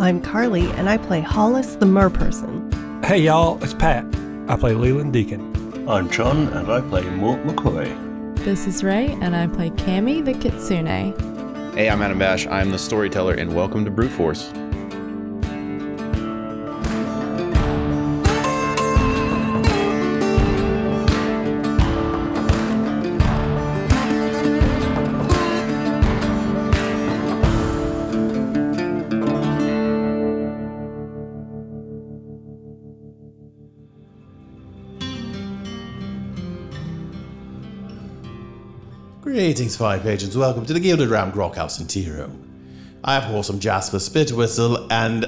I'm Carly, and I play Hollis the Merperson. Hey y'all, it's Pat. I play Leland Deacon. I'm John, and I play Mort McCoy. This is Ray, and I play Cammie the Kitsune. Hey, I'm Adam Bash. I'm the storyteller, and welcome to Brute Force. Greetings, Fire Patrons. Welcome to the Gilded Ram Grog House in Tiro. I am Wholesome Jasper Spitwhistle, and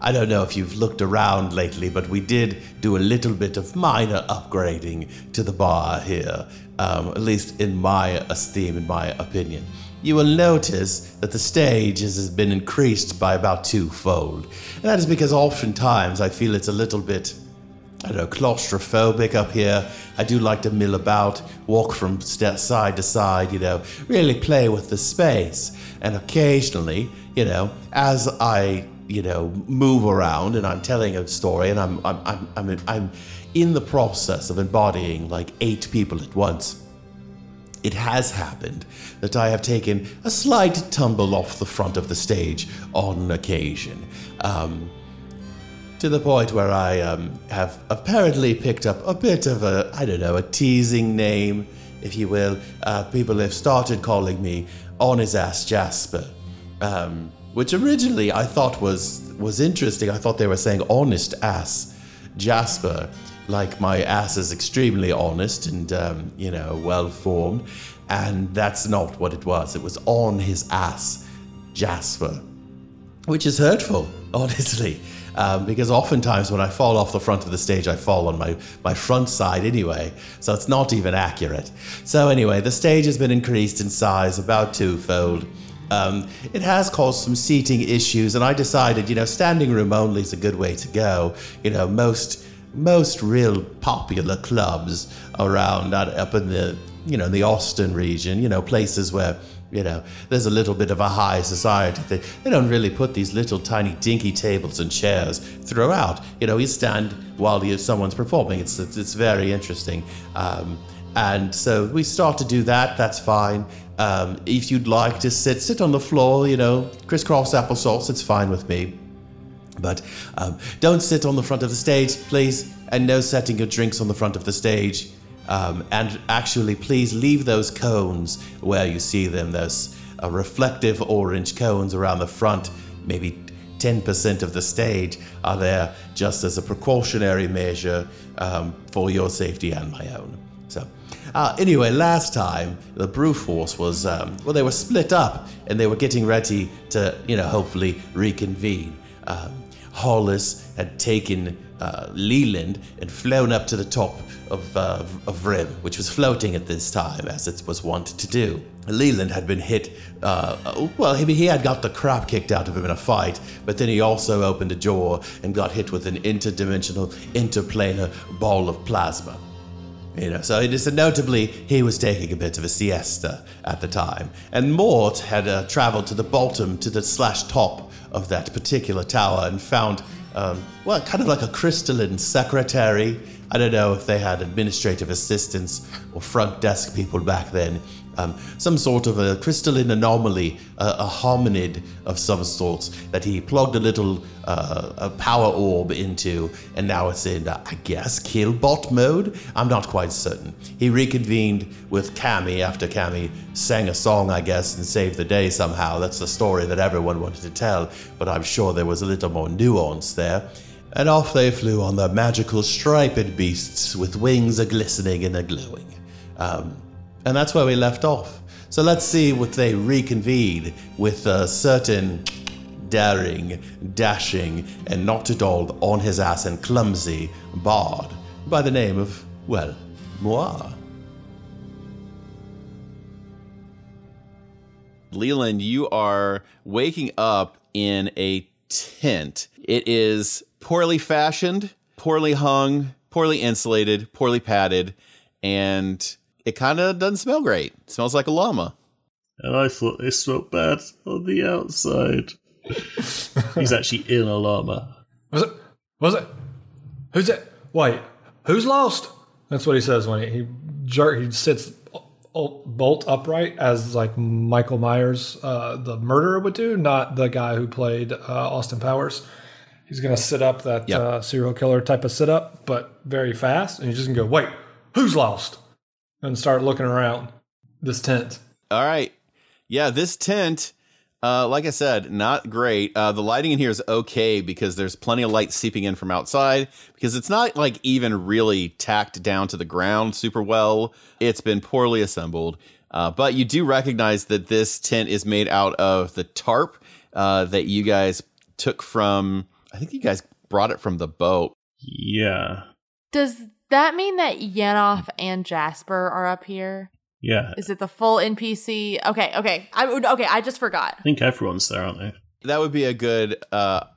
I don't know if you've looked around lately, but we did do a little bit of minor upgrading to the bar here, at least in my esteem, in my opinion. You will notice that the stage has been increased by about twofold, and that is because oftentimes I feel it's a little bit claustrophobic up here. I do like to mill about, walk from side to side, really play with the space. And occasionally, as I, move around and I'm telling a story and I'm in the process of embodying like 8 people at once, it has happened that I have taken a slight tumble off the front of the stage on occasion. To the point where I have apparently picked up a bit of a teasing name, if you will. People have started calling me On His Ass Jasper, which originally I thought was interesting. I thought they were saying Honest Ass Jasper, like my ass is extremely honest and, well-formed. And that's not what it was. It was On His Ass Jasper, which is hurtful, honestly. Because oftentimes when I fall off the front of the stage, I fall on my front side anyway, so it's not even accurate. So anyway, the stage has been increased in size about twofold. It has caused some seating issues, and I decided, standing room only is a good way to go. Most real popular clubs around up in the the Austin region, places where there's a little bit of a high society thing. They don't really put these little tiny dinky tables and chairs throughout. You stand while someone's performing. It's very interesting. And so we start to do that. That's fine. If you'd like to sit on the floor, crisscross applesauce. It's fine with me. But don't sit on the front of the stage, please. And no setting your drinks on the front of the stage. And actually, please leave those cones where you see them. Those reflective orange cones around the front, maybe 10% of the stage are there just as a precautionary measure for your safety and my own. So anyway, last time the Brute Force was, they were split up and they were getting ready to, hopefully reconvene. Hollis had taken Leland and flown up to the top of Rim, which was floating at this time, as it was wont to do. Leland had been hit, he had got the crap kicked out of him in a fight, but then he also opened a jaw and got hit with an interdimensional, interplanar ball of plasma. So it is notably he was taking a bit of a siesta at the time. And Mort had traveled to the bottom, to the /top of that particular tower and found kind of like a crystalline secretary. I don't know if they had administrative assistants or front desk people back then. Some sort of a crystalline anomaly, a hominid of some sorts that he plugged a little a power orb into, and now it's in, killbot mode? I'm not quite certain. He reconvened with Cammie after Cammie sang a song, and saved the day somehow. That's the story that everyone wanted to tell, but I'm sure there was a little more nuance there. And off they flew on their magical striped beasts with wings a-glistening and a-glowing. And that's where we left off. So let's see what they reconvene with a certain daring, dashing, and not at all on his ass and clumsy bard by the name of, Moir. Leland, you are waking up in a tent. It is poorly fashioned, poorly hung, poorly insulated, poorly padded, and it kind of doesn't smell great. It smells like a llama. And I thought they smelled bad on the outside. He's actually in a llama. Was it? Who's it? Wait, who's lost? That's what he says when he sits bolt upright as like Michael Myers, the murderer would do, not the guy who played Austin Powers. He's going to sit up that serial killer type of sit up, but very fast. And he's just going to go, wait, who's lost? And start looking around this tent. All right. Yeah, this tent, like I said, not great. The lighting in here is okay because there's plenty of light seeping in from outside because it's not like even really tacked down to the ground super well. It's been poorly assembled. But you do recognize that this tent is made out of the tarp that you guys took from... I think you guys brought it from the boat. Yeah. Does that mean that Yanoff and Jasper are up here? Yeah. Is it the full NPC? Okay. I just forgot. I think everyone's there, aren't they? That would be a good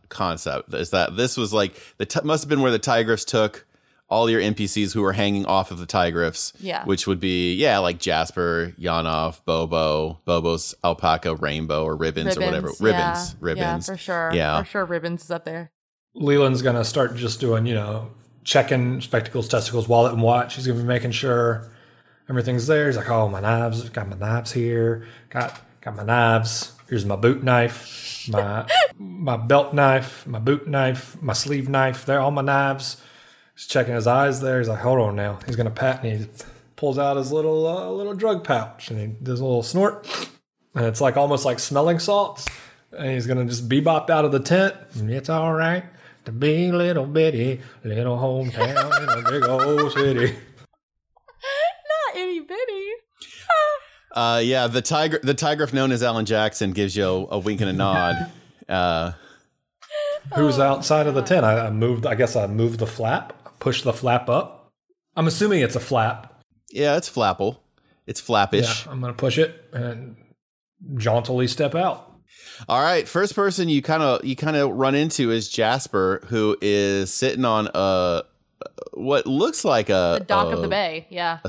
concept. Is that this was like must have been where the Tigris took all your NPCs who were hanging off of the Tigris. Yeah. Which would be like Jasper, Yanoff, Bobo's alpaca, Rainbow, or Ribbons or whatever. Ribbons. Yeah, for sure. Yeah. For sure Ribbons is up there. Leland's going to start just doing, checking spectacles, testicles, wallet, and watch. He's going to be making sure everything's there. He's like, oh, my knives. Got my knives here. Got my knives. Here's my boot knife, my belt knife, my boot knife, my sleeve knife. They're all my knives. He's checking his eyes there. He's like, hold on now. He's going to pat, and he pulls out his little drug pouch, and he does a little snort. And it's like almost like smelling salts. And he's going to just bebop out of the tent. It's all right to be little bitty, little hometown in a big old city. Not itty bitty. Yeah, the Tigriff known as Alan Jackson gives you a wink and a nod. Who's outside of the tent? I guess I moved the flap. Push the flap up. I'm assuming it's a flap. Yeah, it's flapple. It's flappish. Yeah, I'm going to push it and jauntily step out. All right. First person you kind of run into is Jasper, who is sitting on what looks like the dock of the bay. Yeah.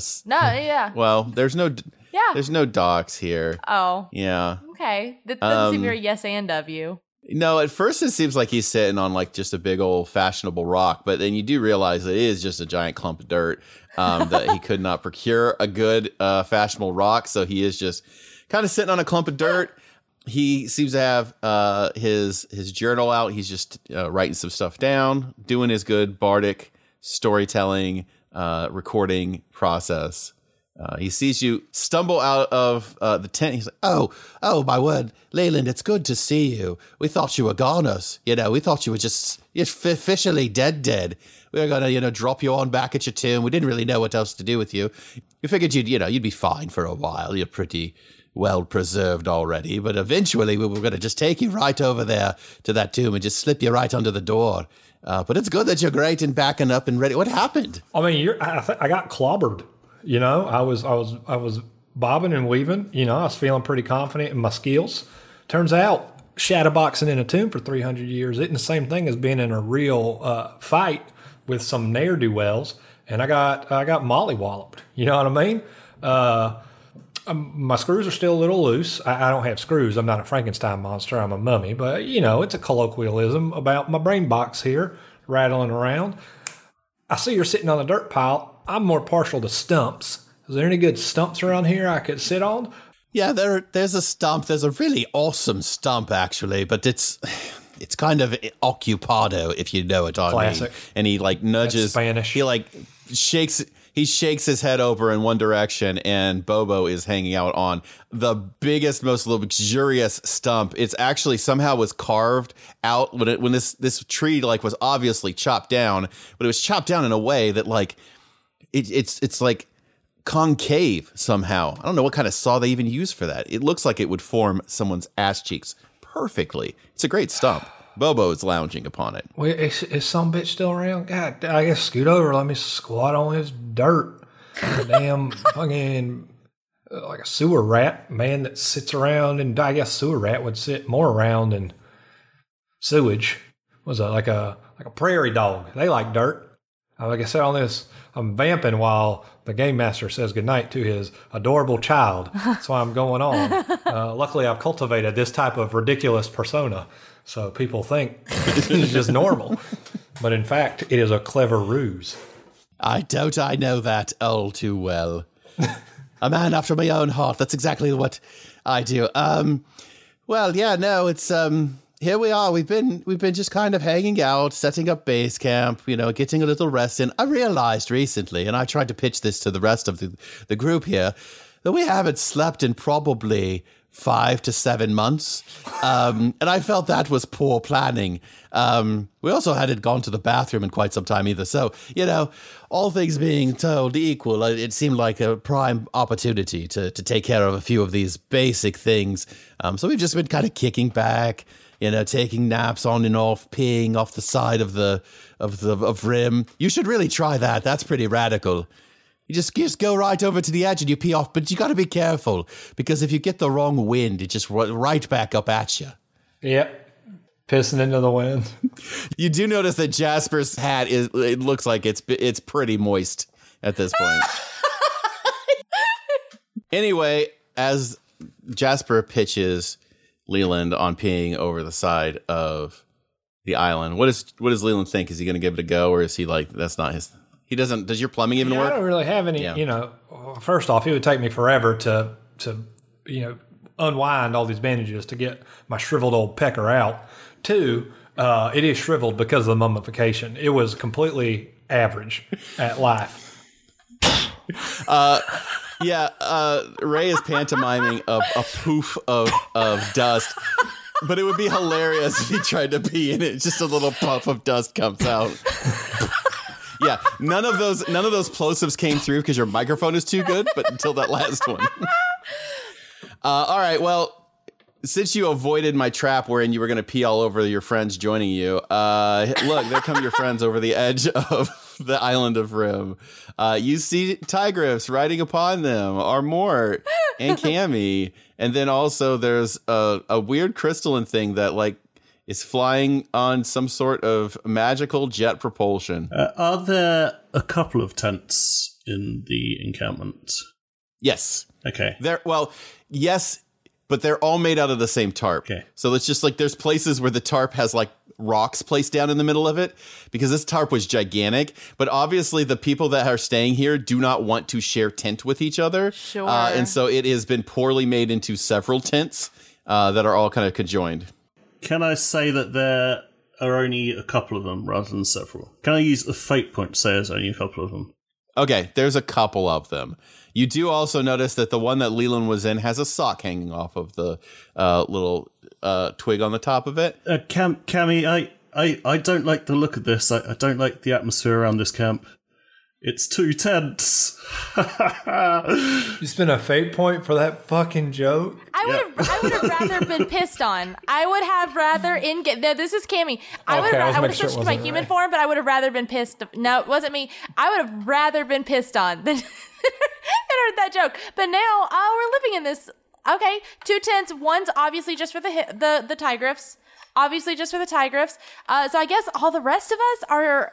Well, there's no. Yeah. There's no docks here. Oh. Yeah. Okay. That doesn't seem very yes and of you. No, at first it seems like he's sitting on like just a big old fashionable rock, but then you do realize it is just a giant clump of dirt that he could not procure a good fashionable rock. So he is just kind of sitting on a clump of dirt. He seems to have his journal out. He's just writing some stuff down, doing his good bardic storytelling recording process. He sees you stumble out of the tent. He's like, oh, my word, Leland, it's good to see you. We thought you were goners. We thought you were just officially dead. We were going to, drop you on back at your tomb. We didn't really know what else to do with you. We figured you'd be fine for a while. You're pretty well preserved already. But eventually we were going to just take you right over there to that tomb and just slip you right under the door. But it's good that you're great and backing up and ready. What happened? I mean, I got clobbered. I was bobbing and weaving. I was feeling pretty confident in my skills. Turns out, shadowboxing in a tomb for 300 years isn't the same thing as being in a real fight with some ne'er-do-wells. And I got mollywalloped. You know what I mean? My screws are still a little loose. I don't have screws. I'm not a Frankenstein monster. I'm a mummy. But it's a colloquialism about my brain box here rattling around. I see you're sitting on a dirt pile. I'm more partial to stumps. Is there any good stumps around here I could sit on? Yeah, there's a stump. There's a really awesome stump, actually, but it's kind of occupado, if you know what I mean. Classic. And he like nudges. That's Spanish. He like shakes. He shakes his head over in one direction, and Bobo is hanging out on the biggest, most luxurious stump. It's actually somehow was carved out when this tree like was obviously chopped down, but it was chopped down in a way that like. It's like concave somehow. I don't know what kind of saw they even use for that. It looks like it would form someone's ass cheeks perfectly. It's a great stump. Bobo is lounging upon it. Wait, is some bitch still around? God, I guess scoot over. Let me squat on his dirt. Damn fucking like a sewer rat, man, that sits around. And I guess sewer rat would sit more around in sewage. Was that like a prairie dog? They like dirt. Like I said on this, I'm vamping while the game master says goodnight to his adorable child. That's why I'm going on. Luckily, I've cultivated this type of ridiculous persona. So people think it's just normal. But in fact, it is a clever ruse. I doubt I know that all too well. A man after my own heart. That's exactly what I do. Here we are. We've been just kind of hanging out, setting up base camp, getting a little rest in. I realized recently, and I tried to pitch this to the rest of the group here, that we haven't slept in probably 5 to 7 months. And I felt that was poor planning. We also hadn't gone to the bathroom in quite some time either. So, all things being told equal, it seemed like a prime opportunity to take care of a few of these basic things. So we've just been kind of kicking back, taking naps on and off, peeing off the side of Rim. You should really try that. That's pretty radical. You just go right over to the edge and you pee off, but you got to be careful, because if you get the wrong wind, it just right back up at you. Yep. Pissing into the wind. You do notice that Jasper's hat it looks like it's pretty moist at this point. Anyway, as Jasper pitches Leland on peeing over the side of the island, what does Leland think? Is he going to give it a go, or is he like, that's not his... He doesn't. Does your plumbing even work? I don't really have any. Yeah. First off, it would take me forever to unwind all these bandages to get my shriveled old pecker out. Two, it is shriveled because of the mummification. It was completely average at life. Ray is pantomiming a poof of dust. But it would be hilarious if he tried to pee in it. Just a little puff of dust comes out. Yeah, none of those plosives came through because your microphone is too good, but until that last one. All right, well, since you avoided my trap wherein you were going to pee all over your friends joining you, look, there come your friends over the edge of the island of Rim. You see Tigris riding upon them, or Mort and Cammie, and then also there's a weird crystalline thing that, like, is flying on some sort of magical jet propulsion. Are there a couple of tents in the encampment? Yes. Okay. Yes, but they're all made out of the same tarp. Okay. So it's just like there's places where the tarp has like rocks placed down in the middle of it, because this tarp was gigantic. But obviously the people that are staying here do not want to share tent with each other. Sure. And so it has been poorly made into several tents that are all kind of conjoined. Can I say that there are only a couple of them rather than several? Can I use a fate point to say there's only a couple of them? Okay, there's a couple of them. You do also notice that the one that Leland was in has a sock hanging off of the little twig on the top of it. Cammie, I don't like the look of this. I don't like the atmosphere around this camp. It's too tense. You spent a fate point for that fucking joke? I would have rather been pissed on. I would have rather... this is Cammie. I would have switched to my human form, but I would have rather been pissed... No, it wasn't me. I would have rather been pissed on than heard that joke. But now we're living in this... Okay, two tents. One's obviously just for the Tigriffs. Obviously just for the Tigriffs. So I guess all the rest of us are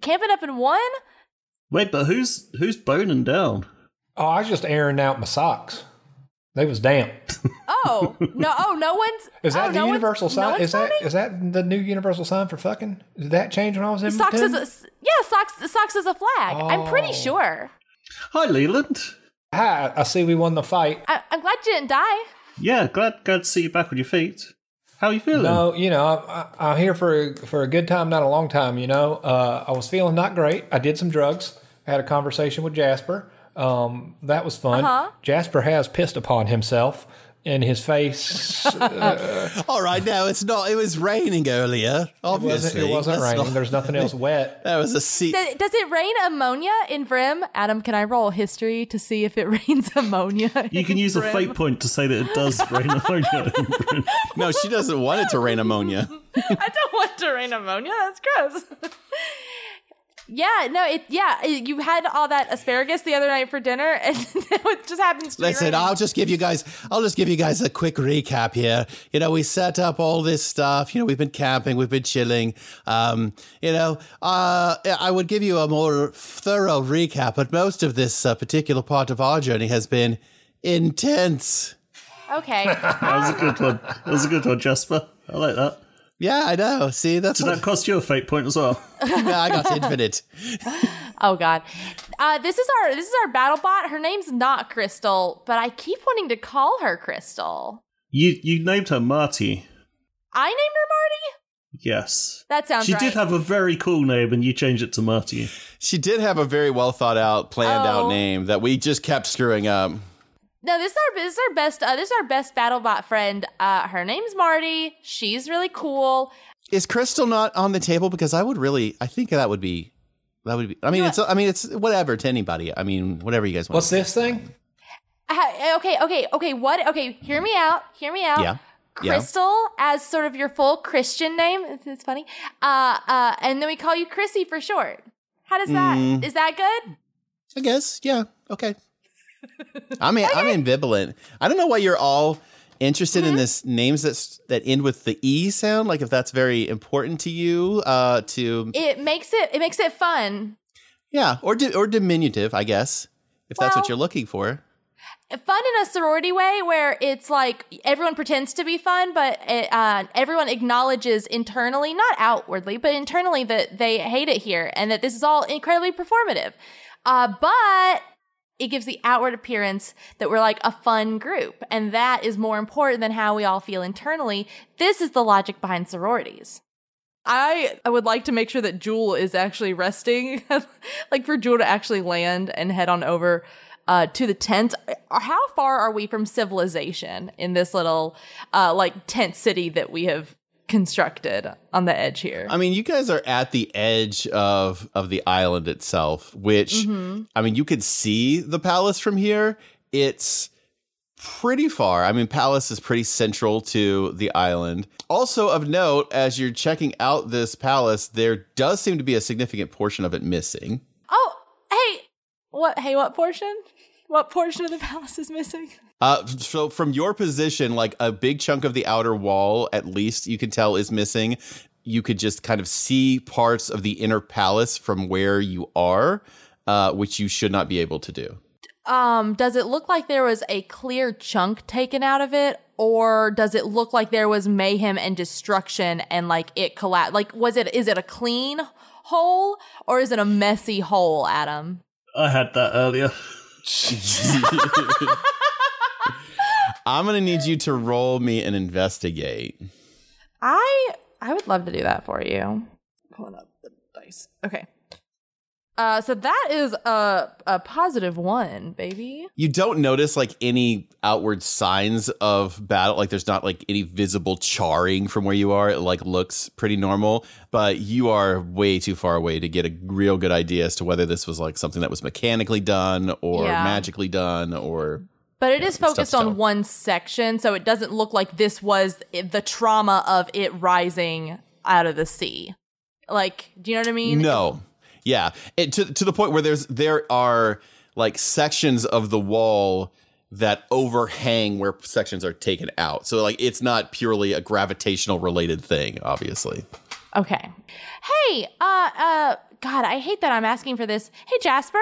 camping up in one... Wait, but who's boning down? Oh, I was just airing out my socks. They was damp. Oh no! Oh, no one's. Is that the universal sign? Is that the new universal sign for fucking? Did that change when I was in? Socks is a flag. Oh. I'm pretty sure. Hi, Leland. Hi. I see we won the fight. I'm glad you didn't die. Yeah, glad to see you back on your feet. How are you feeling? No, I'm here for a good time, not a long time. I was feeling not great. I did some drugs. I had a conversation with Jasper. That was fun. Uh-huh. Jasper has pissed upon himself in his face. All right, now it's not. It was raining earlier. Obviously, it wasn't raining. There's nothing else wet. That was a sea. Does it rain ammonia in Vrim? Adam, can I roll history to see if it rains ammonia? You can use a fate point to say that it does rain ammonia in Vrim. No, she doesn't want it to rain ammonia. I don't want to rain ammonia. That's gross. Yeah, no, you had all that asparagus the other night for dinner, and it just happens to be Listen, raining. I'll just give you guys a quick recap here. We set up all this stuff. We've been camping, we've been chilling. I would give you a more thorough recap, but most of this particular part of our journey has been intense. Okay. That was a good one, Jasper. I like that. Yeah, I know. See, that's... Did that cost you a fate point as well? No, I got infinite. Oh, God. This is our battle bot. Her name's not Crystal, but I keep wanting to call her Crystal. You named her Marty. I named her Marty? Yes. That sounds right. She did have a very cool name, and you changed it to Marty. She did have a very well-thought-out, planned-out name that we just kept screwing up. No, this is our best battle bot friend. Her name's Marty. She's really cool. Is Crystal not on the table? Because I think that would be. It's whatever to anybody. I mean, whatever you guys want. What's this thing? Okay. What? Okay, hear me out. Yeah. Crystal as sort of your full Christian name. It's funny. And then we call you Chrissy for short. How does that? Is that good? I guess. Yeah. Okay. I'm ambivalent. I don't know why you're all interested in this names that end with the E sound. Like if that's very important to you, it makes it fun. Yeah, or diminutive, I guess, if that's what you're looking for. Fun in a sorority way, where it's like everyone pretends to be fun, but everyone acknowledges internally, not outwardly, but internally that they hate it here and that this is all incredibly performative. But it gives the outward appearance that we're like a fun group, and that is more important than how we all feel internally. This is the logic behind sororities. I would like to make sure that Jewel is actually resting, like for Jewel to actually land and head on over to the tent. How far are we from civilization in this little tent city that we have constructed on the edge here? I mean, you guys are at the edge of the island itself, which, I mean, you could see the palace from here. It's pretty far. I mean, palace is pretty central to the island. Also of note, as you're checking out this palace, there does seem to be a significant portion of it missing. Oh, hey, what portion? What portion of the palace is missing? So from your position, like a big chunk of the outer wall, at least you can tell is missing. You could just kind of see parts of the inner palace from where you are, which you should not be able to do. Does it look like there was a clear chunk taken out of it? Or does it look like there was mayhem and destruction and like it collapsed? Like, is it a clean hole or is it a messy hole, Adam? I had that earlier. I'm going to need you to roll me and investigate. I would love to do that for you. Pulling up the dice. Okay. So that is a positive one, baby. You don't notice like any outward signs of battle. Like there's not like any visible charring from where you are. It like looks pretty normal, but you are way too far away to get a real good idea as to whether this was like something that was mechanically done or magically done or... But it is focused on one section, so it doesn't look like this was the trauma of it rising out of the sea. Like, do you know what I mean? No. Yeah. To the point where there are like sections of the wall that overhang where sections are taken out. So like it's not purely a gravitational related thing, obviously. Okay. Hey, God, I hate that I'm asking for this. Hey, Jasper.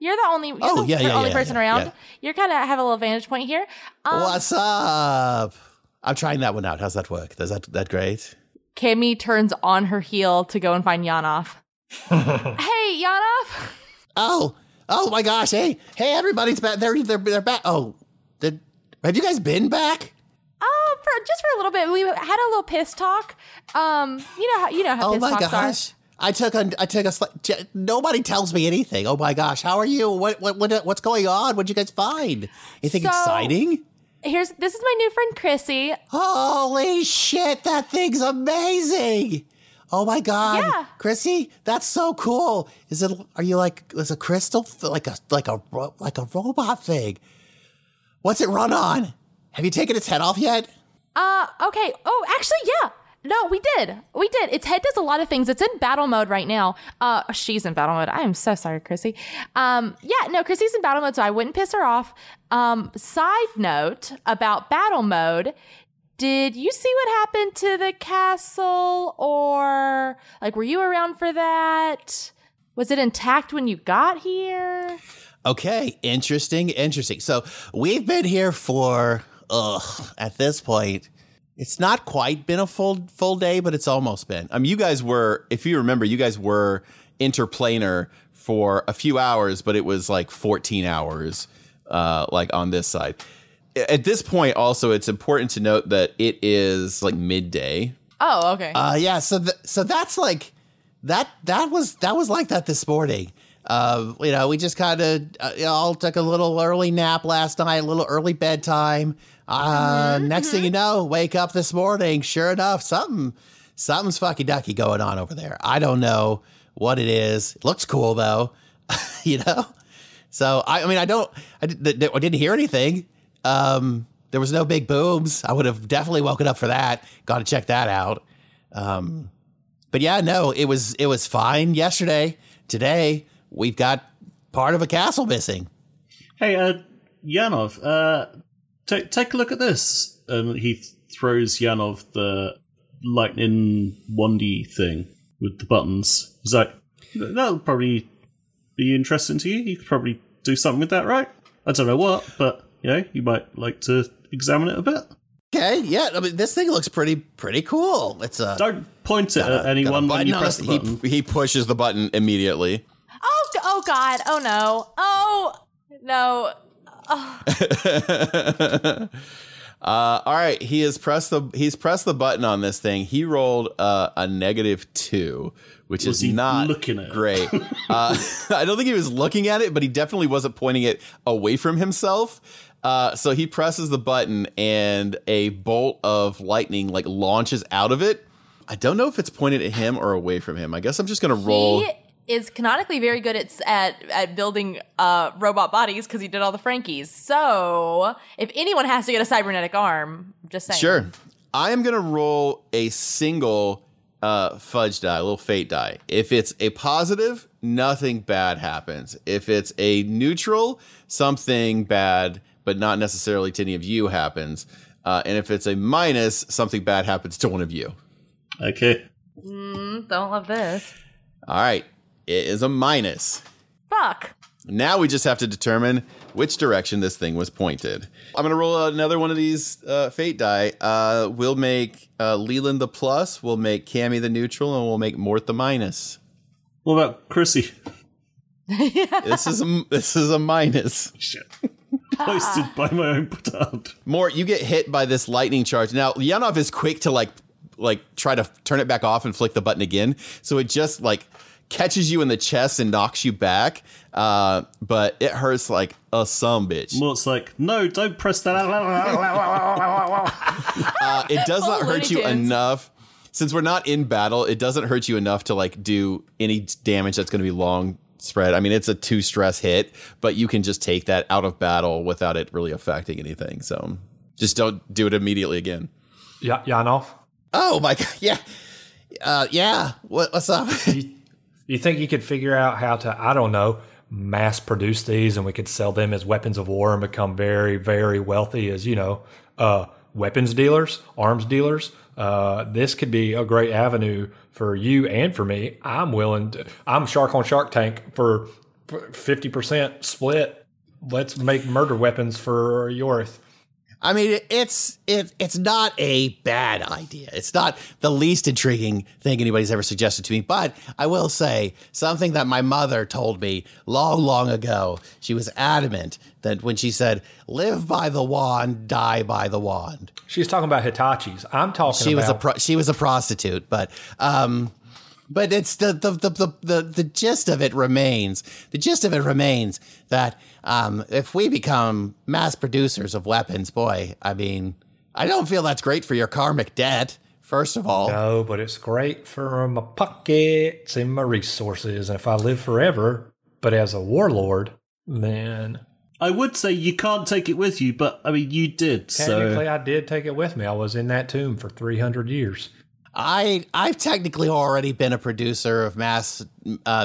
You're the only person around. Yeah. You're kind of have a little vantage point here. What's up? I'm trying that one out. How's that work? Is that great? Cammie turns on her heel to go and find Yanoff. Hey, Yanoff. Oh my gosh. Hey, everybody's back. They're back. Oh, have you guys been back? Oh, just for a little bit. We had a little piss talk. You know how piss talks are. Oh my gosh. I took a nobody tells me anything. Oh my gosh, how are you? What's going on? What'd you guys find? Anything exciting? This is my new friend Chrissy. Holy shit, that thing's amazing! Oh my god, yeah. Chrissy, that's so cool. Is a crystal like a robot thing? What's it run on? Have you taken its head off yet? Okay. Oh, actually, yeah. No, we did. Its head does a lot of things. It's in battle mode right now. She's in battle mode. I am so sorry, Chrissy. Chrissy's in battle mode, so I wouldn't piss her off. Side note about battle mode. Did you see what happened to the castle? Or, like, were you around for that? Was it intact when you got here? Okay, interesting. So we've been here for, at this point, It's not quite been a full day, but it's almost been. You guys were, if you remember, you guys were interplanar for a few hours, but it was like 14 hours, like on this side. At this point, also, it's important to note that it is like midday. Oh, okay. Yeah. So that's like that. That was like that this morning. We just kind of all took a little early nap last night, a little early bedtime. Next thing you know, wake up this morning. Sure enough, something's fucky ducky going on over there. I don't know what it is. It looks cool though, you know. So I didn't hear anything. There was no big booms. I would have definitely woken up for that. Got to check that out. But yeah, no, it was fine yesterday. Today we've got part of a castle missing. Hey, Yanoff, take a look at this. He throws Yanoff the lightning wandy thing with the buttons. He's like, that'll probably be interesting to you. You could probably do something with that, right? I don't know what, but you know, you might like to examine it a bit. Okay, yeah. This thing looks pretty cool. It's a don't point it at anyone when you press the button. He pushes the button immediately. Oh God! Oh no! Oh no! Oh. All right, he's pressed the button on this thing. He rolled a -2, which is not great. I don't think he was looking at it, but he definitely wasn't pointing it away from himself. So he presses the button, and a bolt of lightning like launches out of it. I don't know if it's pointed at him or away from him. I guess I'm just gonna roll. Is canonically very good at building robot bodies because he did all the Frankies. So if anyone has to get a cybernetic arm, just saying. Sure. I am going to roll a single fudge die, a little fate die. If it's a positive, nothing bad happens. If it's a neutral, something bad, but not necessarily to any of you happens. And if it's a minus, something bad happens to one of you. Okay. Don't love this. All right. It is a -. Fuck. Now we just have to determine which direction this thing was pointed. I'm going to roll another one of these fate die. We'll make Leland the plus, we'll make Cammie the neutral, and we'll make Mort the minus. What about Chrissy? This is a -. Shit. Hoisted by my own petard. Mort, you get hit by this lightning charge. Now, Yanoff is quick to like try to turn it back off and flick the button again. So it just like catches you in the chest and knocks you back, but it hurts like a sumbitch. Mort's like, no, don't press that. It does not hurt you enough. Since we're not in battle, it doesn't hurt you enough to like do any damage that's going to be long spread. I mean, it's a 2 stress hit, but you can just take that out of battle without it really affecting anything. So just don't do it immediately again. Yeah, Yanoff. Oh my God, yeah, yeah. What's up? You think you could figure out how to, I don't know, mass produce these and we could sell them as weapons of war and become very, very wealthy as, you know, weapons dealers, arms dealers? This could be a great avenue for you and for me. I'm willing to, I'm shark on Shark Tank for 50% split. Let's make murder weapons for Yorith. I mean, it's not a bad idea. It's not the least intriguing thing anybody's ever suggested to me. But I will say something that my mother told me long, long ago. She was adamant that when she said, live by the wand, die by the wand. She's talking about Hitachis. I'm talking she was a prostitute, but it's the gist of it remains. The gist of it remains that if we become mass producers of weapons, boy, I mean, I don't feel that's great for your karmic debt, first of all. No, but it's great for my pockets and my resources. And if I live forever, but as a warlord, then... I would say you can't take it with you, but, I mean, you did. Technically, so. I did take it with me. I was in that tomb for 300 years. I've technically already been a producer of mass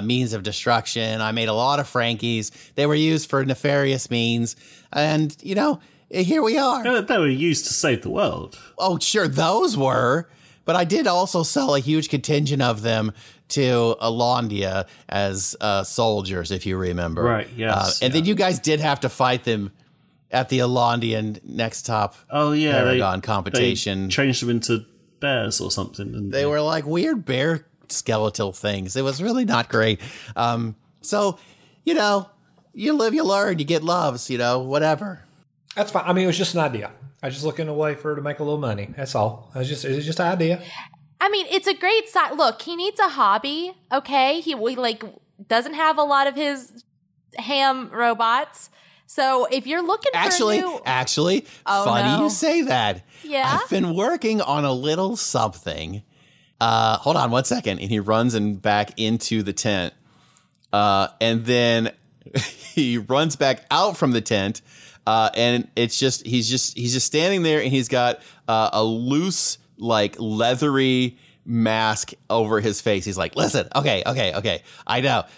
means of destruction. I made a lot of Frankies. They were used for nefarious means. And, you know, here we are. They were used to save the world. Oh, sure, those were. But I did also sell a huge contingent of them to Alondia as soldiers, if you remember. Right, yes. And then you guys did have to fight them at the Elondian Next Top Paragon competition. They changed them into bears or something. And they were like weird bear skeletal things. It was really not great. So, you know, you live, you learn, you get loves, you know, whatever. That's fine. I mean, it was just an idea. I was just looking a way for her to make a little money. That's all. It was just an idea. I mean, it's a great side. Look, he needs a hobby, okay? He doesn't have a lot of his ham robots. So if you're looking for a new... you say that. Yeah? I've been working on a little something. Hold on one second. And he runs and back into the tent. And then he runs back out from the tent. And it's just, he's just standing there, and he's got a loose, like, leathery mask over his face. He's like, listen, okay. I know.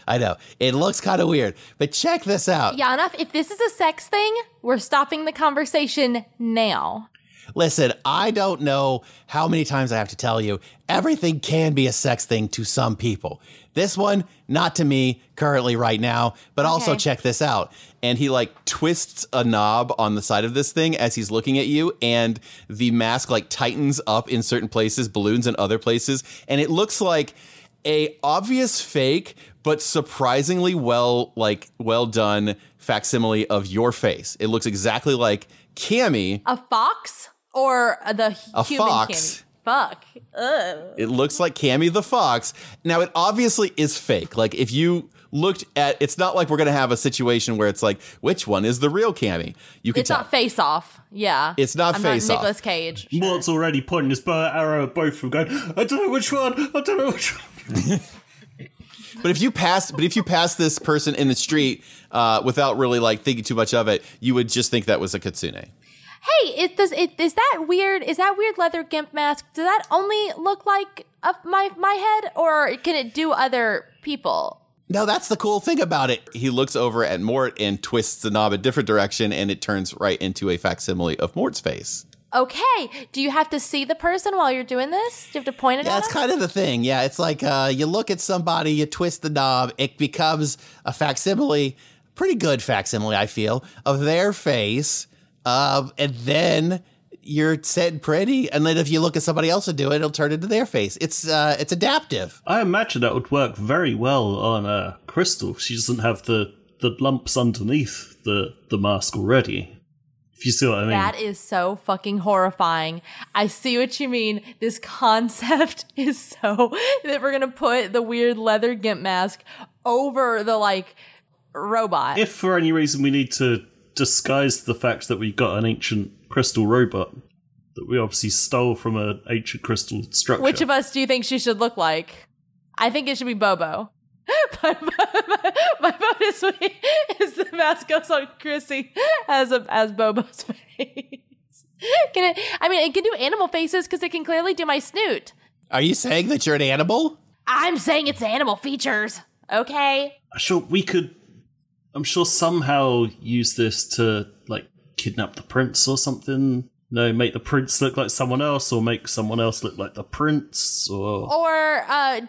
It looks kind of weird, but check this out. Yanoff, if this is a sex thing, we're stopping the conversation now. Listen, I don't know how many times I have to tell you, everything can be a sex thing to some people. This one, not to me currently right now, but also check this out. And he like twists a knob on the side of this thing as he's looking at you. And the mask like tightens up in certain places, balloons in other places. And it looks like a obvious fake, but surprisingly well done facsimile of your face. It looks exactly like Cammie. A fox or a human fox. Cammie? Fuck. Ugh. It looks like Cammie the fox. Now, it obviously is fake. Like, if you looked at, it's not like we're going to have a situation where it's like, which one is the real Cammie? You can tell. It's not Face Off. Yeah. It's not Face Off. I'm not Nicolas Cage. Sure. Mort's already pointing his bow and arrow at both of them going, I don't know which one. But if you pass this person in the street without really like thinking too much of it, you would just think that was a kitsune. Hey, is that weird leather gimp mask, does that only look like my head, or can it do other people? No, that's the cool thing about it. He looks over at Mort and twists the knob a different direction, and it turns right into a facsimile of Mort's face. Okay, do you have to see the person while you're doing this? Do you have to point it at them? That's kind of the thing, yeah. It's like you look at somebody, you twist the knob, it becomes a facsimile, pretty good facsimile, I feel, of their face. And then you're set and pretty, and then if you look at somebody else and do it, it'll turn into their face. It's adaptive. I imagine that would work very well on Crystal. She doesn't have the lumps underneath the mask already. If you see what I mean. That is so fucking horrifying. I see what you mean. This concept is so that we're gonna put the weird leather gimp mask over the like robot. If for any reason we need to disguise the fact that we got an ancient crystal robot that we obviously stole from an ancient crystal structure. Which of us do you think she should look like? I think it should be Bobo. My vote this week is the mask goes on Chrissy as Bobo's face. It can do animal faces because it can clearly do my snoot. Are you saying that you're an animal? I'm saying it's animal features. Okay. I'm sure somehow use this to, like, kidnap the prince or something. No, make the prince look like someone else, or make someone else look like the prince, Or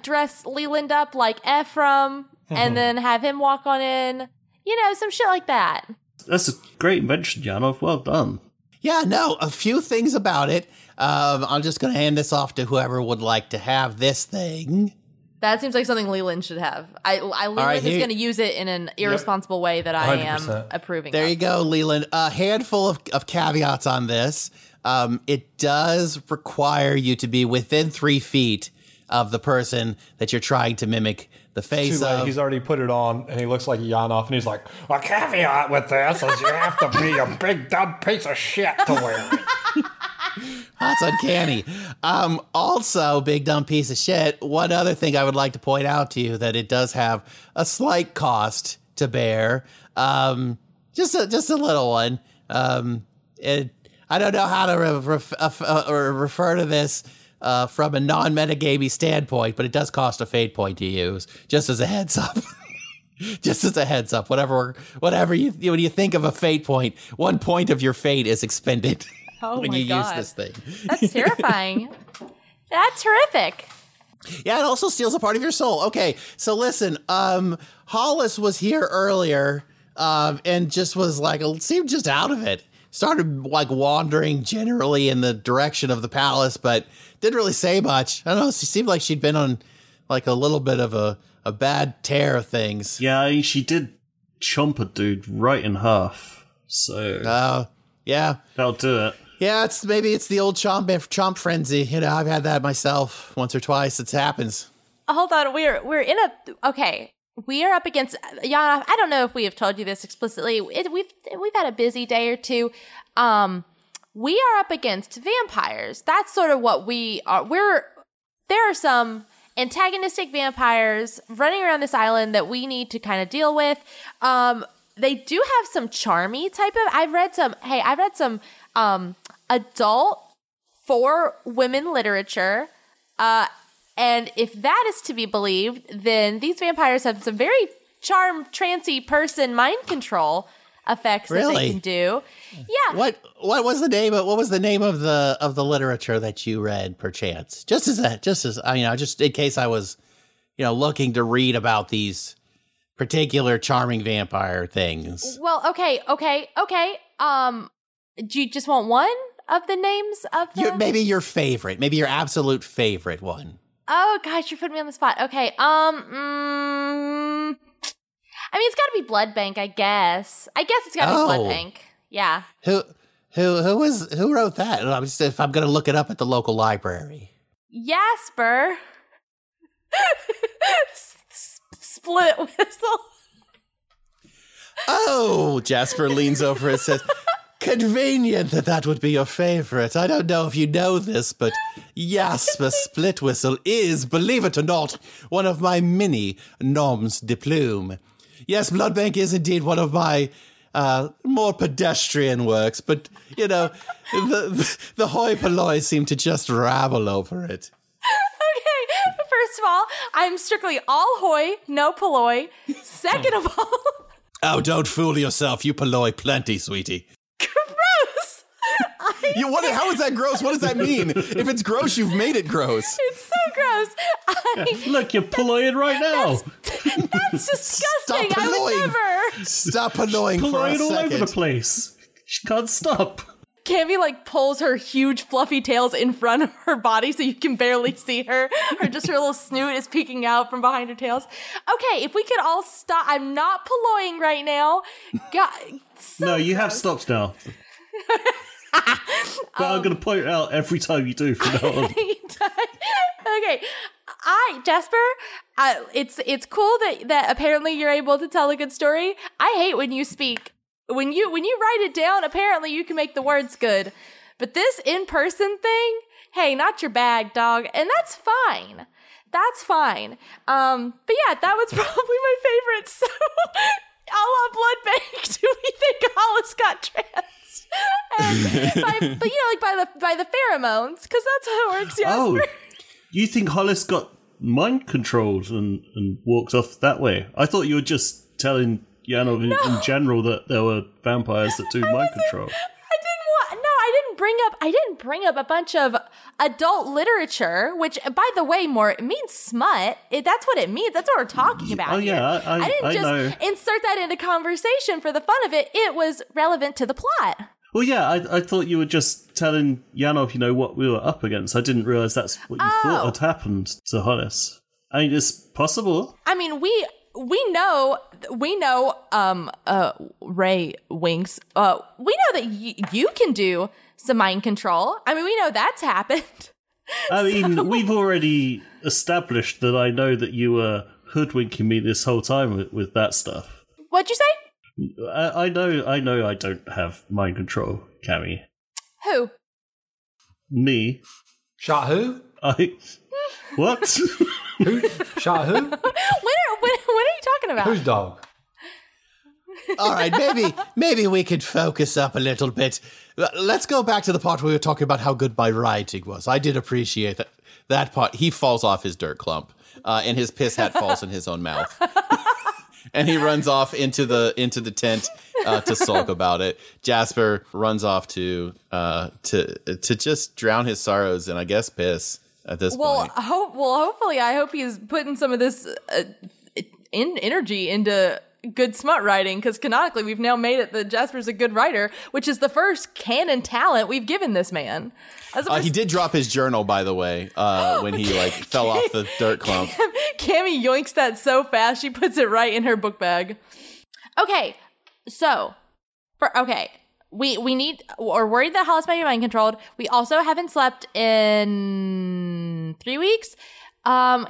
dress Leland up like Ephraim, and then have him walk on in. You know, some shit like that. That's a great invention, Yanoff. Well done. Yeah, no, a few things about it. I'm just going to hand this off to whoever would like to have this thing. That seems like something Leland should have. Leland is going to use it in an irresponsible way that I 100%. Am approving. There you go, Leland. A handful of caveats on this. It does require you to be within 3 feet of the person that you're trying to mimic the face of. He's already put it on, and he looks like Yanoff, and he's like, a caveat with this is you have to be a big dumb piece of shit to wear it. That's uncanny. Also, big dumb piece of shit. One other thing I would like to point out to you that it does have a slight cost to bear. Just a little one. I don't know how to refer to this from a non-metagamey standpoint, but it does cost a fate point to use. Just as a heads up. Just as a heads up. Whatever when you think of a fate point, 1 point of your fate is expended. Oh when my you God. Use this thing. That's terrifying. That's horrific. Yeah, it also steals a part of your soul. Okay, so listen, Hollis was here earlier and just was like, seemed just out of it. Started like wandering generally in the direction of the palace, but didn't really say much. I don't know. She seemed like she'd been on like a little bit of a bad tear of things. Yeah, she did chomp a dude right in half. So yeah, that'll do it. Yeah, maybe it's the old chomp frenzy. You know, I've had that myself once or twice. It happens. Hold on, we're in a okay. We are up against Yanoff. I don't know if we have told you this explicitly. We've had a busy day or two. We are up against vampires. That's sort of what we are. There are some antagonistic vampires running around this island that we need to kind of deal with. They do have some charmy type of. I've read some adult for women literature. And if that is to be believed, then these vampires have some very trancy person mind control effects that they can do. Yeah. What was the name of the literature that you read, perchance? Just in case I was, looking to read about these particular charming vampire things. Well, okay. Do you just want one of the names of them? Maybe your absolute favorite one. Oh, gosh, you're putting me on the spot. Okay. I mean, it's got to be Blood Bank, I guess. Be Blood Bank. Yeah. Who wrote that? If I'm going to look it up at the local library. Jasper Spitwhistle. Oh, Jasper leans over and says, convenient that would be your favorite. I don't know if you know this, but Jasper Spitwhistle is, believe it or not, one of my many noms de plume. Yes, Blood Bank is indeed one of my more pedestrian works, but, the hoi polloi seem to just rabble over it. Okay, first of all, I'm strictly all hoi, no polloi. Second of all... Oh, don't fool yourself. You polloi plenty, sweetie. How is that gross? What does that mean? If it's gross, you've made it gross. It's so gross. Look, you're polloying right now. That's disgusting. Stop polloying. I would never. Stop polloying for a second. She's polloying all over the place. She can't stop. Cammie pulls her huge fluffy tails in front of her body so you can barely see her. Or just her little snoot is peeking out from behind her tails. Okay, if we could all stop. I'm not polloying right now. God, so no, you gross. Have stops now. But I'm going to point it out every time you do from now on. Okay. Jasper, it's cool that apparently you're able to tell a good story. I hate when you speak. When you write it down, apparently you can make the words good. But this in-person thing, hey, not your bag, dog. And that's fine. That's fine. But yeah, that was probably my favorite. So, a la Blood Bank, do we think Hollis got trans? By the pheromones, because that's how it works. Jasper. Oh, you think Hollis got mind controlled and walked off that way? I thought you were just telling Yanoff in general that there were vampires that do mind control. I didn't bring up a bunch of adult literature, which, by the way, Mort, it means smut. That's what it means. That's what we're talking about. Oh, yeah. Here. I didn't insert that into conversation for the fun of it. It was relevant to the plot. Well, yeah, I thought you were just telling Yanoff, what we were up against. I didn't realize that's what you thought had happened to Hollis. I mean, it's possible. I mean, we know. Ray winks. We know that you can do some mind control. I mean, we know that's happened. I mean, we've already established that I know that you were hoodwinking me this whole time with that stuff. What'd you say? I know. I don't have mind control, Cammie. Who? Me. Shot who? I. What? Who? Shot who? What are you talking about? Whose dog? All right, maybe we could focus up a little bit. Let's go back to the part where we were talking about how good my writing was. I did appreciate that part. He falls off his dirt clump, and his piss hat falls in his own mouth. And he runs off into the tent to sulk about it. Jasper runs off to just drown his sorrows in, I guess, piss at this point. Well, hopefully, I hope he's putting some of this energy into good smut writing, because canonically we've now made it that Jasper's a good writer, which is the first canon talent we've given this man. He did drop his journal, by the way, when he fell off the dirt clump. Cammie yoinks that so fast, she puts it right in her book bag. Okay, so, we need, we're worried that Hollis might be mind controlled. We also haven't slept in 3 weeks. I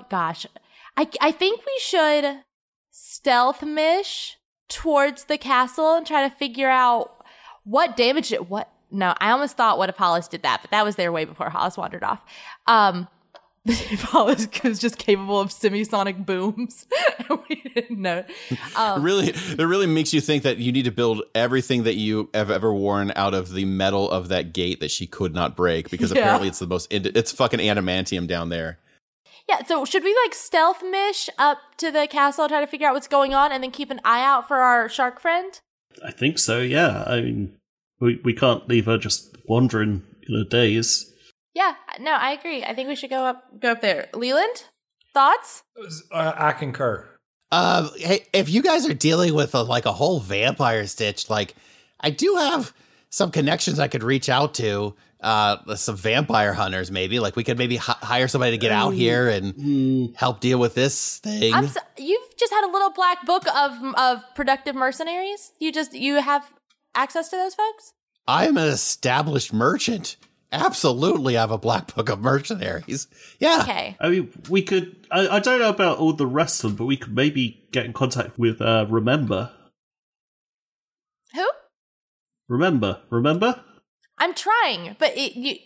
think we should stealth mish towards the castle and try to figure out what damage it, what, no, I almost thought what if Hollis did that, but that was there way before Hollis wandered off. If Hollis was just capable of semisonic booms, we didn't know. It really makes you think that you need to build everything that you have ever worn out of the metal of that gate that she could not break, because apparently it's the most, it's fucking adamantium down there. Yeah, so should we stealth mish up to the castle, try to figure out what's going on, and then keep an eye out for our shark friend? I think so, yeah. I mean, we can't leave her just wandering in a daze. Yeah, no, I agree. I think we should go up there. Leland, thoughts? I concur. Hey, if you guys are dealing with a whole vampire stitch, I do have some connections I could reach out to. Some vampire hunters, maybe. We could maybe hire somebody to get out here and help deal with this thing. You've just had a little black book of productive mercenaries. You have access to those folks. I am an established merchant. Absolutely, I have a black book of mercenaries. Yeah. Okay. I mean, we could. I don't know about all the rest of them, but we could maybe get in contact with Remember. Who? Remember. I'm trying, but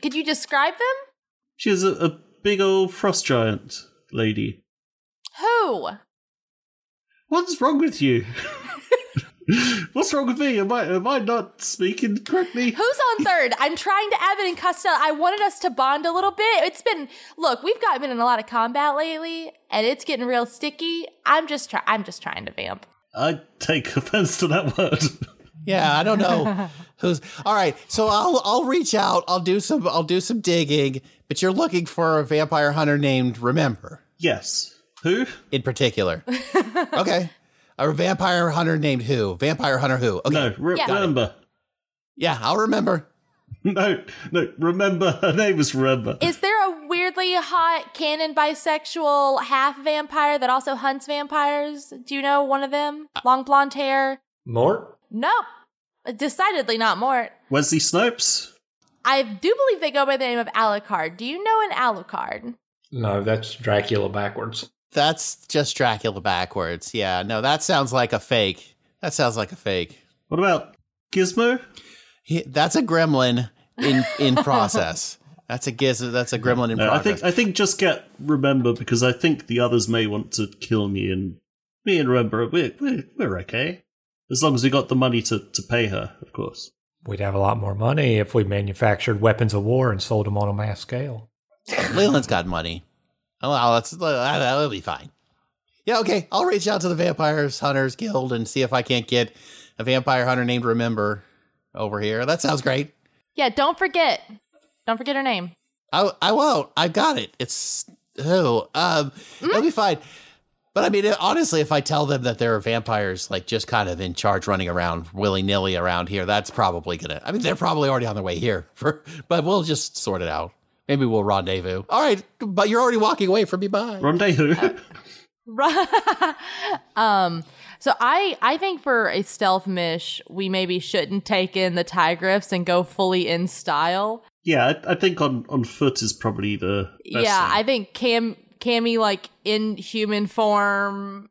could you describe them? She's a big old frost giant lady. Who? What's wrong with you? What's wrong with me? Am I not speaking correctly? Who's on third? I'm trying to Abbott and Costello. I wanted us to bond a little bit. We've been in a lot of combat lately, and it's getting real sticky. I'm just trying to vamp. I take offense to that word. Yeah, I don't know who's. All right, so I'll reach out. I'll do some digging. But you're looking for a vampire hunter named Remember. Yes. Who? In particular. Okay. A vampire hunter named who? Vampire hunter who? Okay. No, Remember. Yeah, I'll remember. No, Remember. Her name was Remember. Is there a weirdly hot canon bisexual half vampire that also hunts vampires? Do you know one of them? Long blonde hair. Mort? Nope. Decidedly not Mort. Wesley Snipes? I do believe they go by the name of Alucard. Do you know an Alucard? No, that's Dracula backwards. That's just Dracula backwards. Yeah, no, that sounds like a fake. What about Gizmo? That's a gremlin in process. That's a Gizmo. That's a gremlin in process. I think just get Remember, because I think the others may want to kill me, and me and Remember, we're okay. As long as we got the money to pay her, of course. We'd have a lot more money if we manufactured weapons of war and sold them on a mass scale. Leland's got money. Oh, that'll be fine. Yeah, okay. I'll reach out to the Vampires Hunters Guild and see if I can't get a vampire hunter named Remember over here. That sounds great. Yeah, don't forget. Don't forget her name. I won't. I've got it. It's... Oh, it'll be fine. But I mean, honestly, if I tell them that there are vampires, just kind of in charge running around willy-nilly around here, that's probably going to... I mean, they're probably already on their way here. But we'll just sort it out. Maybe we'll rendezvous. All right, but you're already walking away from me. Bye. Rendezvous. So I think for a stealth mish, we maybe shouldn't take in the Tigris and go fully in style. Yeah, I think on foot is probably the best thing. I think Cammie, in human form,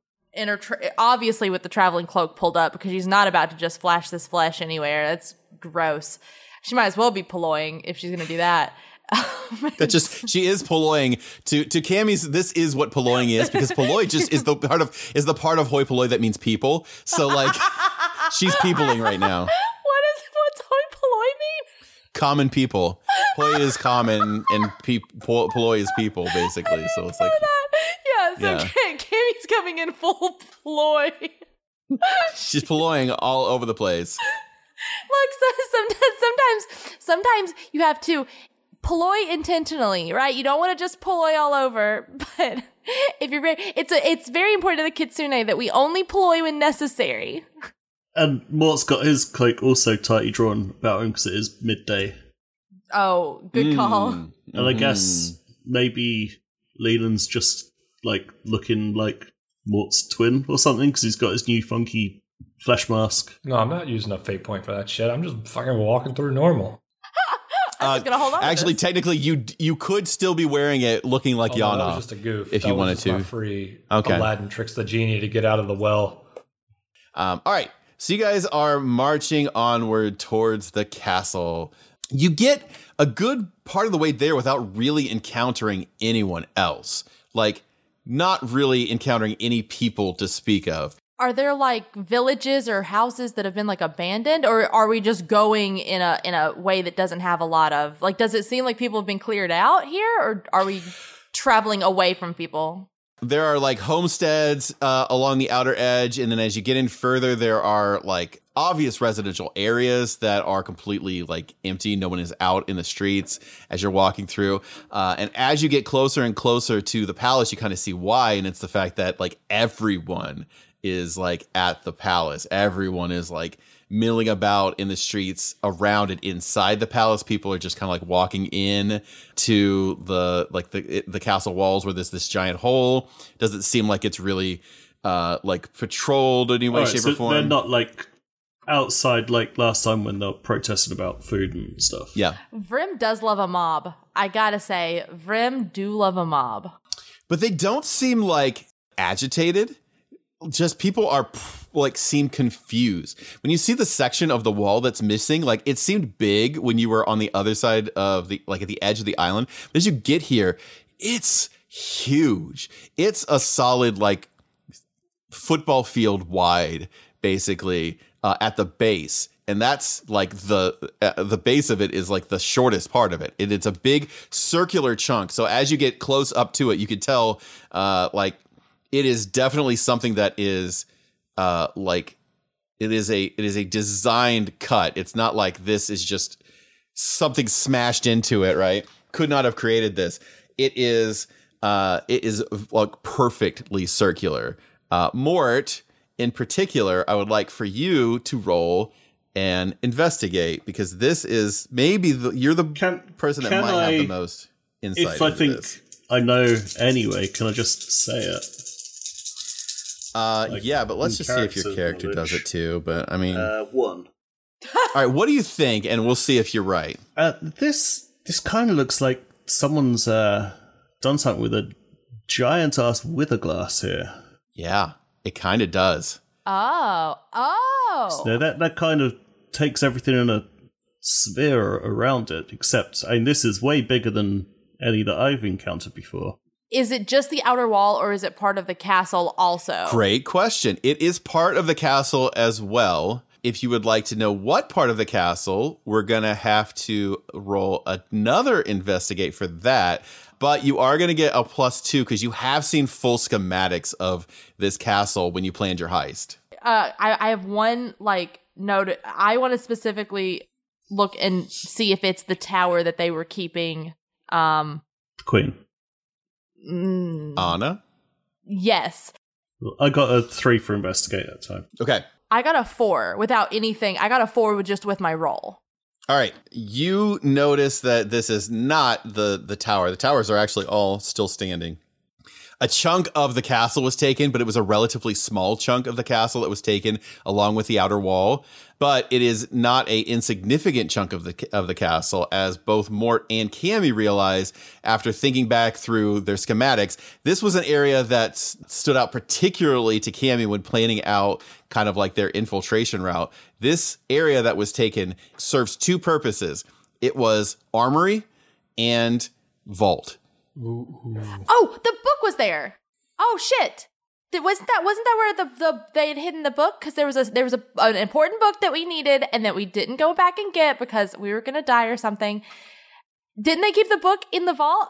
obviously with the traveling cloak pulled up, because she's not about to just flash this flesh anywhere. That's gross. She might as well be polloying if she's going to do that. She is polloying. To Cammie's, this is what polloying is, because polloy just is the part of hoi polloi that means people. So, she's peopling right now. What's hoi polloi mean? Common people. Poi is common and polloi is people, basically. So it's that. Yeah, so yeah. Cammie's coming in full ploy. She's ploying all over the place. Look, so sometimes you have to ploy intentionally, right? You don't want to just ploy all over, but If you're ready, it's very important to the kitsune that we only ploy when necessary. And Mort's got his cloak also tightly drawn about him because it is midday. Oh, good call. Mm. And I guess maybe Leland's just like looking like Mort's twin or something because he's got his new funky flesh mask. No, I'm not using a fate point for that shit. I'm just fucking walking through normal. I'm just gonna hold on. Actually, to this. Technically, you could still be wearing it, looking like Yanoff. That was just a goof. If that you wanted to, free. Okay. Aladdin tricks the genie to get out of the well. All right. So you guys are marching onward towards the castle. You get a good part of the way there without really encountering anyone else. Like, not really encountering any people to speak of. Are there like villages or houses that have been like abandoned, or are we just going in a way that doesn't have a lot of like? Does it seem like people have been cleared out here, or are we traveling away from people? There are like homesteads along the outer edge, and then as you get in further, there are like obvious residential areas that are completely like empty. No one is out in the streets as you're walking through. And as you get closer and closer to the palace, you kind of see why, and it's the fact that like everyone is like at the palace. Everyone is like milling about in the streets around it inside the palace. People are just kind of like walking in to the like the castle walls where there's this giant hole. Doesn't seem like it's really like patrolled in any way, shape, or form. They're not like outside like last time when they're protesting about food and stuff. Yeah. Vrim does love a mob. I gotta say, Vrim do love a mob. But they don't seem like agitated. Just people are like seem confused when you see the section of the wall that's missing. Like it seemed big when you were on the other side of the like at the edge of the island. But as you get here, it's huge. It's a solid like football field wide, basically at the base. And that's like the base of it is like the shortest part of it. It's a big circular chunk. So as you get close up to it, you could tell like. It is definitely something that is like it is a designed cut. It's not like this is just something smashed into it. Right. Could not have created this. It is like perfectly circular. Mort, in particular, I would like for you to roll and investigate, because this is maybe the person that might have the most insight. If I think this. I know anyway, can I just say it? Yeah, but let's just see if your character does it too. But I mean, one. All right, what do you think? And we'll see if you're right. This kind of looks like someone's done something with a giant ass wither glass here. Yeah, it kind of does. Oh. So that kind of takes everything in a sphere around it. Except, I mean, this is way bigger than any that I've encountered before. Is it just the outer wall, or is it part of the castle also? Great question. It is part of the castle as well. If you would like to know what part of the castle, we're going to have to roll another investigate for that. But you are going to get a +2 because you have seen full schematics of this castle when you planned your heist. I have one like note. I want to specifically look and see if it's the tower that they were keeping. Queen. Anna? Yes. I got a 3 for investigate that time. Okay. I got a 4 without anything. I got a 4 with my roll. All right. You notice that this is not the tower. The towers are actually all still standing. A chunk of the castle was taken, but it was a relatively small chunk of the castle that was taken along with the outer wall. But it is not an insignificant chunk of the castle, as both Mort and Cammie realize after thinking back through their schematics. This was an area that stood out particularly to Cammie when planning out kind of like their infiltration route. This area that was taken serves two purposes. It was armory and vault. Ooh. Oh, the book was there. Oh shit! Wasn't that where they had hidden the book? Because there was an important book that we needed and that we didn't go back and get because we were gonna die or something. Didn't they keep the book in the vault?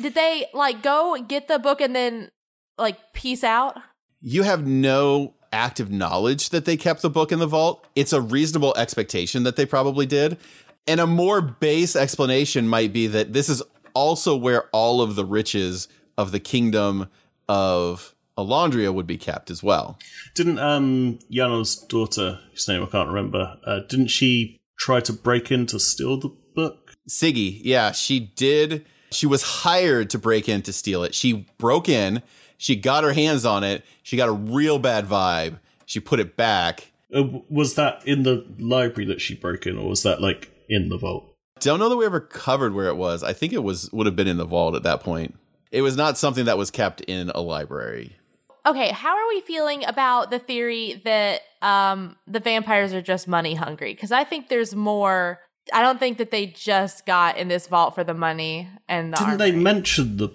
Did they like go get the book and then like peace out? You have no active knowledge that they kept the book in the vault. It's a reasonable expectation that they probably did, and a more base explanation might be that this is also where all of the riches of the kingdom of Alondria would be kept as well. Didn't Yano's daughter, whose name I can't remember, didn't she try to break in to steal the book? Siggy, yeah, she did. She was hired to break in to steal it. She broke in. She got her hands on it. She got a real bad vibe. She put it back. Was that in the library that she broke in, or was that like in the vault? Don't know that we ever covered where it was. I think it would have been in the vault at that point. It was not something that was kept in a library. Okay, how are we feeling about the theory that the vampires are just money hungry? Because I think there's more. I don't think that they just got in this vault for the money and the Didn't armory. They mention the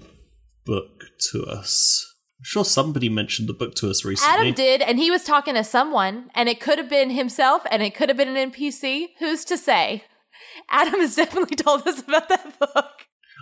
book to us? I'm sure somebody mentioned the book to us recently. Adam did, and he was talking to someone, and it could have been himself, and it could have been an NPC. Who's to say? Adam has definitely told us about that book.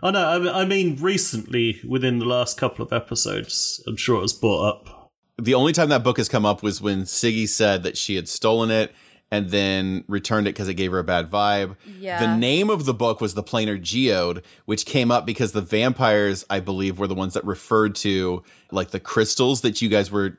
Oh, no, I mean recently, within the last couple of episodes, I'm sure it was brought up. The only time that book has come up was when Siggy said that she had stolen it and then returned it because it gave her a bad vibe. Yeah. The name of the book was the Planar Geode, which came up because the vampires, I believe, were the ones that referred to like the crystals that you guys were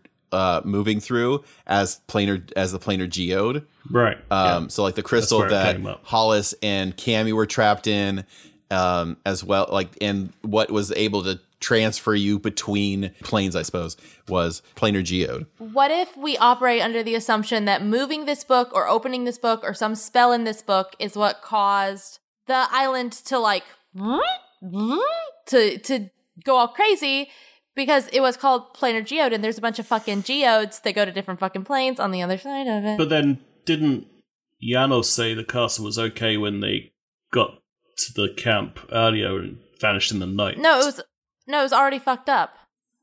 moving through as the Planar Geode. Right. Yeah. So like the crystal that Hollis and Cammie were trapped in. As well, like, and what was able to transfer you between planes, I suppose, was Planar Geode. What if we operate under the assumption that moving this book or opening this book or some spell in this book is what caused the island to like to go all crazy, because it was called Planar Geode and there's a bunch of fucking geodes that go to different fucking planes on the other side of it. But then didn't Yano say the castle was okay when they got to the camp earlier and vanished in the night? No, it was already fucked up,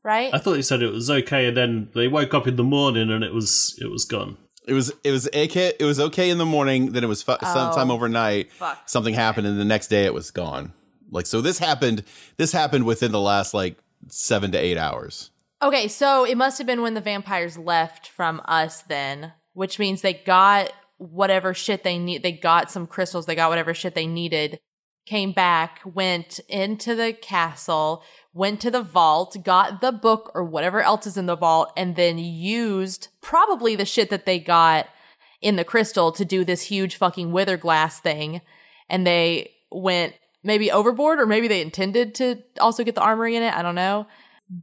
right? I thought you said it was okay, and then they woke up in the morning and it was gone. It was okay in the morning, then it was sometime overnight. Fuck. Something happened, and the next day it was gone. Like, so this happened within the last like 7 to 8 hours. Okay, so it must have been when the vampires left from us then, which means they got whatever shit they need. They got some crystals. They got whatever shit they needed. Came back, went into the castle, went to the vault, got the book or whatever else is in the vault, and then used probably the shit that they got in the crystal to do this huge fucking wither glass thing. And they went maybe overboard, or maybe they intended to also get the armory in it. I don't know.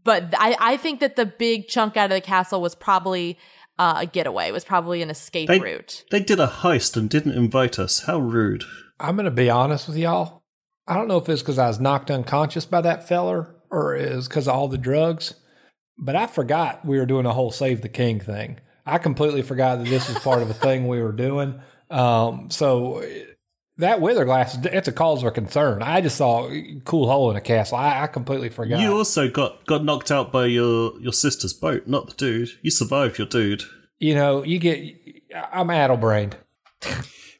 But I think that the big chunk out of the castle was probably a getaway. It was probably an escape route. They did a heist and didn't invite us. How rude. I'm going to be honest with y'all. I don't know if it's because I was knocked unconscious by that feller or is because of all the drugs, but I forgot we were doing a whole Save the King thing. I completely forgot that this was part of a thing we were doing. So that wither glass, it's a cause for concern. I just saw a cool hole in a castle. I completely forgot. You also got knocked out by your sister's boat, not the dude. You survived your dude. You know, I'm addle-brained.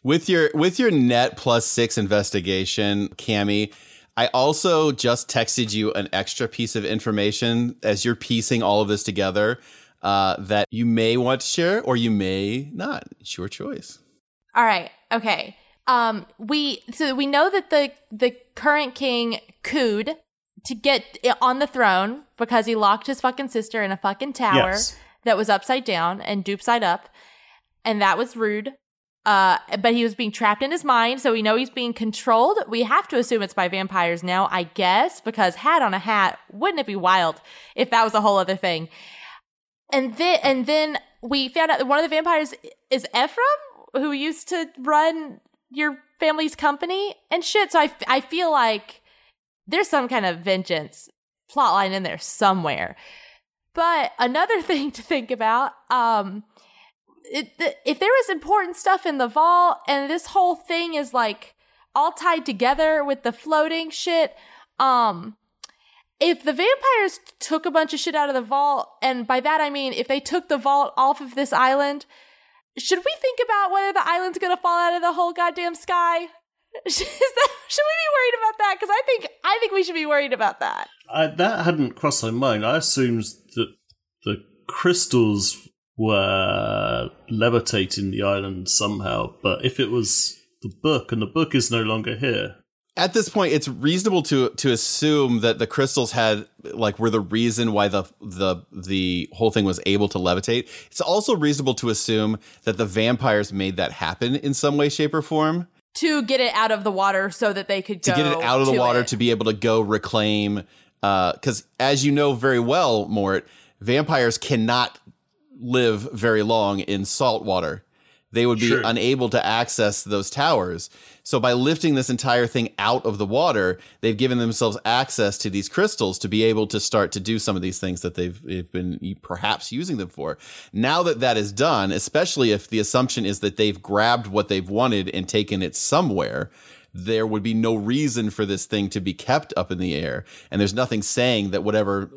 With your net +6 investigation, Cammie, I also just texted you an extra piece of information as you're piecing all of this together that you may want to share or you may not. It's your choice. All right. Okay. We know that the current king cooed to get on the throne because he locked his fucking sister in a fucking tower that was upside down and dupe side up, and that was rude. But he was being trapped in his mind, so we know he's being controlled. We have to assume it's by vampires now, I guess, because hat on a hat, wouldn't it be wild if that was a whole other thing? And then we found out that one of the vampires is Ephraim, who used to run your family's company and shit. So I feel like there's some kind of vengeance plotline in there somewhere. But another thing to think about, if there was important stuff in the vault and this whole thing is like all tied together with the floating shit, if the vampires took a bunch of shit out of the vault, and by that I mean if they took the vault off of this island, should we think about whether the island's going to fall out of the whole goddamn sky? Should we be worried about that? Because I think we should be worried about that. That hadn't crossed my mind. I assumed that the crystals were levitating the island somehow, but if it was the book and the book is no longer here, at this point, it's reasonable to assume that the crystals had were the reason why the whole thing was able to levitate. It's also reasonable to assume that the vampires made that happen in some way, shape, or form. To get it out of the water so that they could go to it. To get it out of the water to be able to go reclaim. Because as you know very well, Mort, vampires cannot live very long in salt water. They would be unable to access those towers. So by lifting this entire thing out of the water, they've given themselves access to these crystals to be able to start to do some of these things that they've been perhaps using them for. Now that that is done, especially if the assumption is that they've grabbed what they've wanted and taken it somewhere, there would be no reason for this thing to be kept up in the air. And there's nothing saying that whatever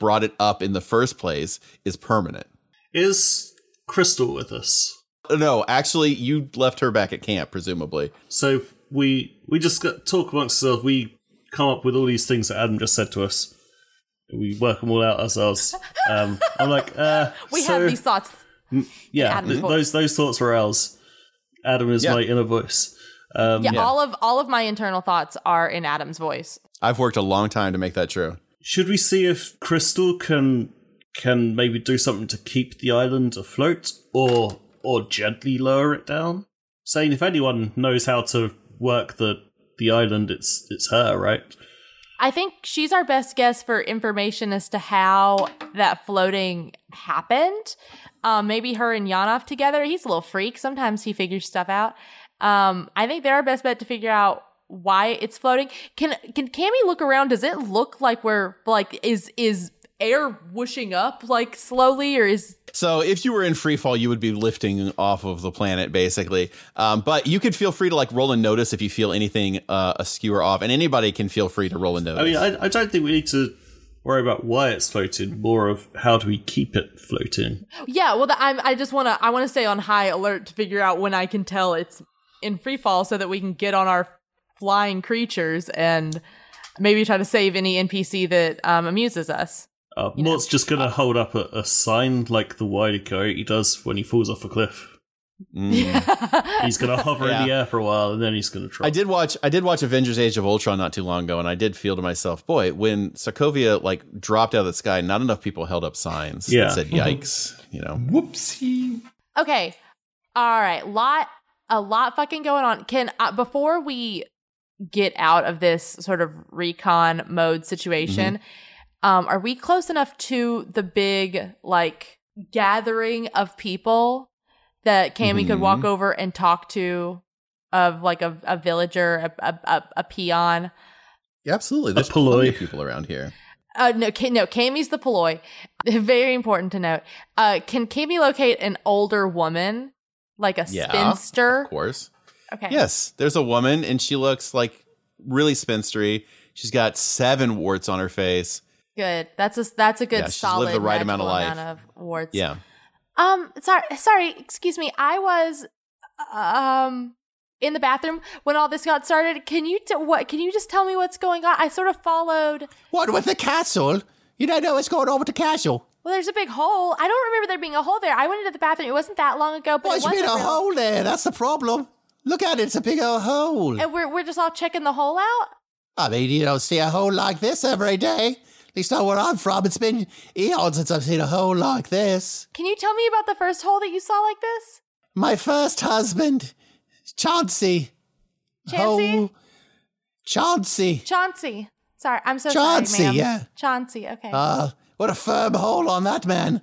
brought it up in the first place is permanent. Is Crystal with us? No, actually, you left her back at camp, presumably. So we just talk amongst ourselves. We come up with all these things that Adam just said to us. We work them all out ourselves. I'm like, we have these thoughts. Yeah, those thoughts were ours. Adam is my inner voice. All of my internal thoughts are in Adam's voice. I've worked a long time to make that true. Should we see if Crystal can maybe do something to keep the island afloat, or gently lower it down? Saying if anyone knows how to work the island, it's her, right? I think she's our best guess for information as to how that floating happened. Maybe her and Yanoff together. He's a little freak. Sometimes he figures stuff out. I think they're our best bet to figure out why it's floating. Can Cammie look around? Does it look like we're is air whooshing up slowly, or is... So if you were in free fall, you would be lifting off of the planet, basically. But you could feel free to roll and notice if you feel anything askew or off. And anybody can feel free to roll and notice. I mean, I don't think we need to worry about why it's floating, more of how do we keep it floating. Yeah, well, I want to stay on high alert to figure out when I can tell it's in free fall so that we can get on our flying creatures and maybe try to save any NPC that amuses us. Mort's just going to hold up a sign like the wily coyote does when he falls off a cliff. Mm. He's going to hover in the air for a while, and then he's going to drop. I did watch Avengers Age of Ultron not too long ago, and I did feel to myself, boy, when Sokovia dropped out of the sky, not enough people held up signs that said, yikes, whoopsie. Okay. All right. A lot fucking going on. Before we get out of this sort of recon mode situation... Mm-hmm. Are we close enough to the big, gathering of people that Cammie could walk over and talk to, of, a villager, a peon? Yeah, absolutely. There's plenty of people around here. No, Cammie's the polloi. Very important to note. Can Cammie locate an older woman, like a spinster? Of course. Okay. Yes, there's a woman, and she looks, really spinstery. She's got 7 warts on her face. Good. That's a good solid. She's lived the right amount of life. Amount of warts. Yeah. Sorry. Excuse me. I was in the bathroom when all this got started. Can you just tell me what's going on? I sort of followed. What with the castle? You don't know what's going on with the castle. Well, there's a big hole. I don't remember there being a hole there. I went into the bathroom. It wasn't that long ago. But there's been a hole there. That's the problem. Look at it. It's a big old hole. And we're just all checking the hole out. I mean, you don't see a hole like this every day. At least not where I'm from. It's been eons since I've seen a hole like this. Can you tell me about the first hole that you saw like this? My first husband, Chauncey. Chauncey. Sorry, I'm so sorry, ma'am. Chauncey, okay. What a firm hole on that man.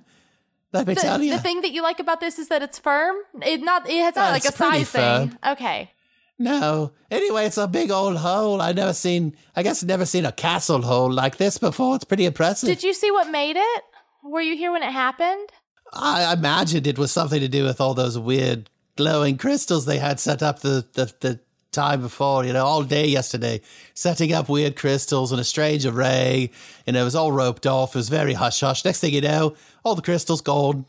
Let me tell you. The thing that you like about this is that it's firm? It's not a size thing. Okay. No. Anyway, it's a big old hole. I guess never seen a castle hole like this before. It's pretty impressive. Did you see what made it? Were you here when it happened? I imagined it was something to do with all those weird glowing crystals they had set up the time before, all day yesterday, setting up weird crystals in a strange array, and it was all roped off. It was very hush-hush. Next thing you know, all the crystals gone,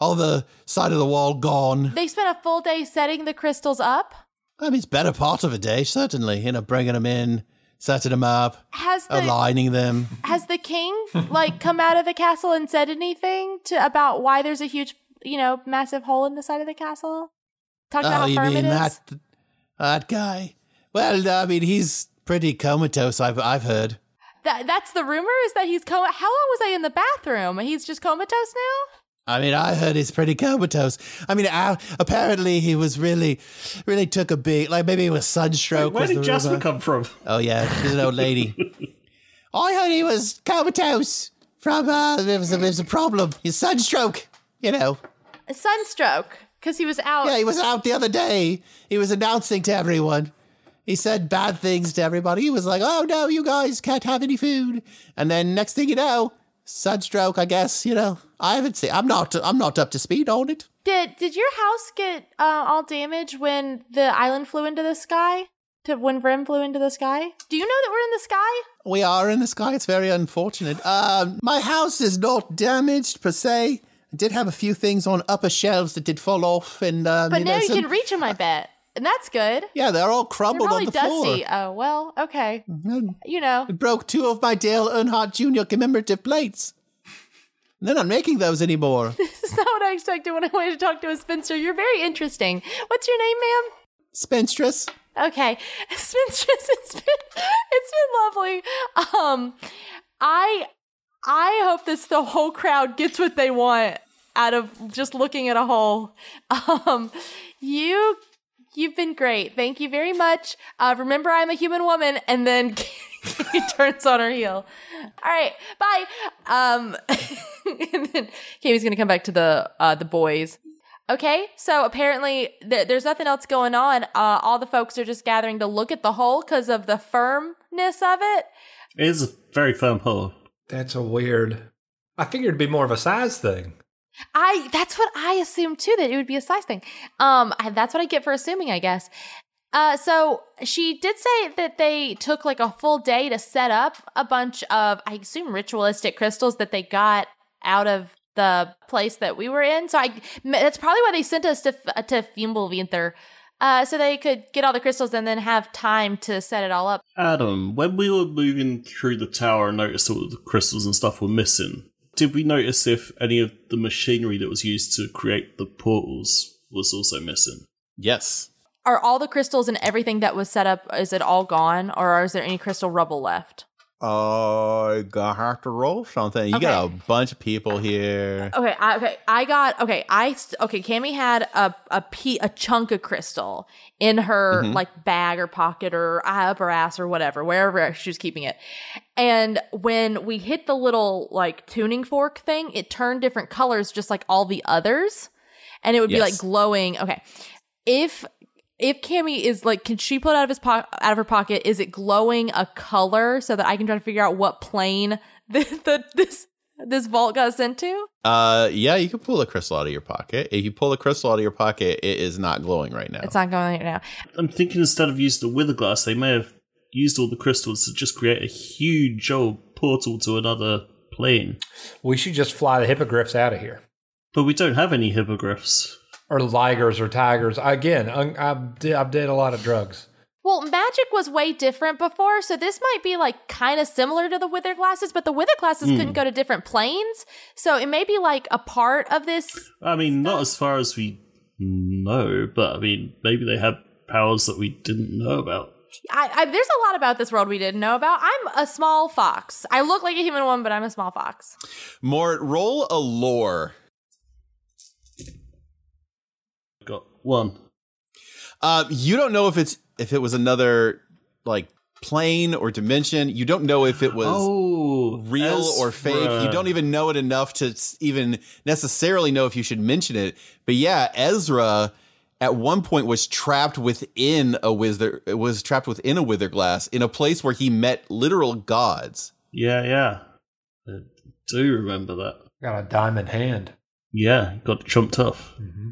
all the side of the wall gone. They spent a full day setting the crystals up? I mean, it's better part of a day, certainly. Bringing them in, setting them up, aligning them. Has the king, come out of the castle and said anything about why there's a huge, massive hole in the side of the castle? Talk about how firm it is? That guy? Well, I mean, he's pretty comatose, I've heard. That's the rumor, is that he's comatose? How long was I in the bathroom? He's just comatose now? I mean, I heard he's pretty comatose. I mean, apparently he was really took a beat. Like, maybe it was sunstroke. Wait, where did Jasper come from? Oh, yeah, she's an old lady. I heard he was comatose from, there was a problem. His sunstroke, you know. A sunstroke, because he was out. Yeah, he was out the other day. He was announcing to everyone. He said bad things to everybody. He was like, oh, no, you guys can't have any food. And then next thing you know, sunstroke, I guess, you know. I haven't seen. I'm not up to speed on it. Did your house get all damaged when the island flew into the sky? When Vrim flew into the sky? Do you know that we're in the sky? We are in the sky. It's very unfortunate. My house is not damaged per se. I did have a few things on upper shelves that did fall off, and but now you can reach them, I bet. And that's good. Yeah, they're all crumbled on the floor. They're probably dusty. Oh, well, okay. Mm-hmm. You know. It broke two of my Dale Earnhardt Jr. commemorative plates. They're not making those anymore. This is not what I expected when I wanted to talk to a spinster. You're very interesting. What's your name, ma'am? Spinstress. Okay. Spinstress, it's been lovely. I hope this the whole crowd gets what they want out of just looking at a hole. You've been great. Thank you very much. Remember, I'm a human woman. And then Katie turns on her heel. All right, bye. And then Cammie's going to come back to the boys. Okay, so apparently there's nothing else going on. All the folks are just gathering to look at the hole because of the firmness of it. It is a very firm hole. That's a weird. I figured it'd be more of a size thing. That's what I assumed too, that it would be a size thing. That's what I get for assuming, I guess. So she did say that they took like a full day to set up a bunch of, I assume, ritualistic crystals that they got out of the place that we were in. So that's probably why they sent us to Fimbulwinter, so they could get all the crystals and then have time to set it all up. Adam, when we were moving through the tower and noticed all the crystals and stuff were missing, did we notice if any of the machinery that was used to create the portals was also missing? Yes. Are all the crystals and everything that was set up, is it all gone? Or is there any crystal rubble left? I have to roll something. You got a bunch of people here. Cammie had a chunk of crystal in her bag or pocket or up her ass or whatever, wherever she was keeping it. And when we hit the little tuning fork thing, it turned different colors, just like all the others, and it would be glowing. Okay, If Cammie is can she pull it out of her pocket? Is it glowing a color so that I can try to figure out what plane this vault got us into? Yeah, you can pull a crystal out of your pocket. If you pull a crystal out of your pocket, it is not glowing right now. It's not glowing right now. I'm thinking instead of using the wither glass, they may have used all the crystals to just create a huge old portal to another plane. We should just fly the hippogriffs out of here. But we don't have any hippogriffs. Or ligers or tigers. Again, I did a lot of drugs. Well, magic was way different before, so this might be kind of similar to the wither glasses, but the wither glasses couldn't go to different planes, so it may be a part of this. I mean, not as far as we know, but I mean, maybe they have powers that we didn't know about. There's a lot about this world we didn't know about. I'm a small fox. I look like a human woman, but I'm a small fox. Mort, roll a lore. One. You don't know if it was another plane or dimension. You don't know if it was real or fake. You don't even know it enough to even necessarily know if you should mention it. But yeah, Ezra at one point was trapped within a wither glass in a place where he met literal gods. Yeah. I do remember that. Got a diamond hand. Yeah, got chumped off. Mm-hmm.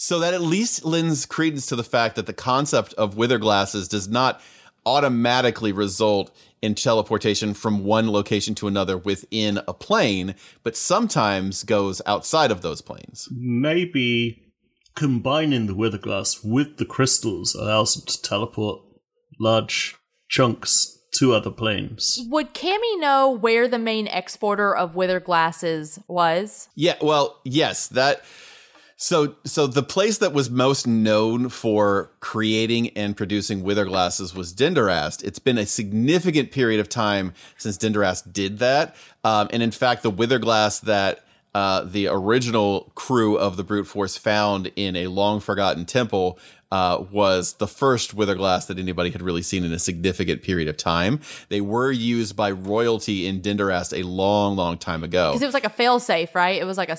So that at least lends credence to the fact that the concept of wither glasses does not automatically result in teleportation from one location to another within a plane, but sometimes goes outside of those planes. Maybe combining the wither glass with the crystals allows them to teleport large chunks to other planes. Would Cammie know where the main exporter of wither glasses was? Yeah, well, yes, that... So the place that was most known for creating and producing wither glasses was Denderast. It's been a significant period of time since Denderast did that. And in fact, the wither glass that the original crew of the Brute Force found in a long forgotten temple was the first wither glass that anybody had really seen in a significant period of time. They were used by royalty in Denderast a long, long time ago. Because it was like a failsafe, right? It was like a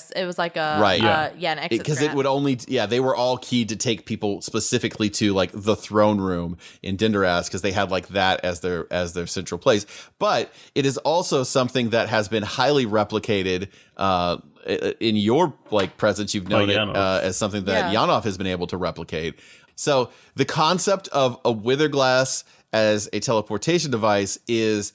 right, yeah, an exit. Because it would only, yeah, they were all keyed to take people specifically to like the throne room in Denderast because they had like that as their central place. But it is also something that has been highly replicated. In your like presence, you've known it as something that Yanoff has been able to replicate. So the concept of a wither glass as a teleportation device is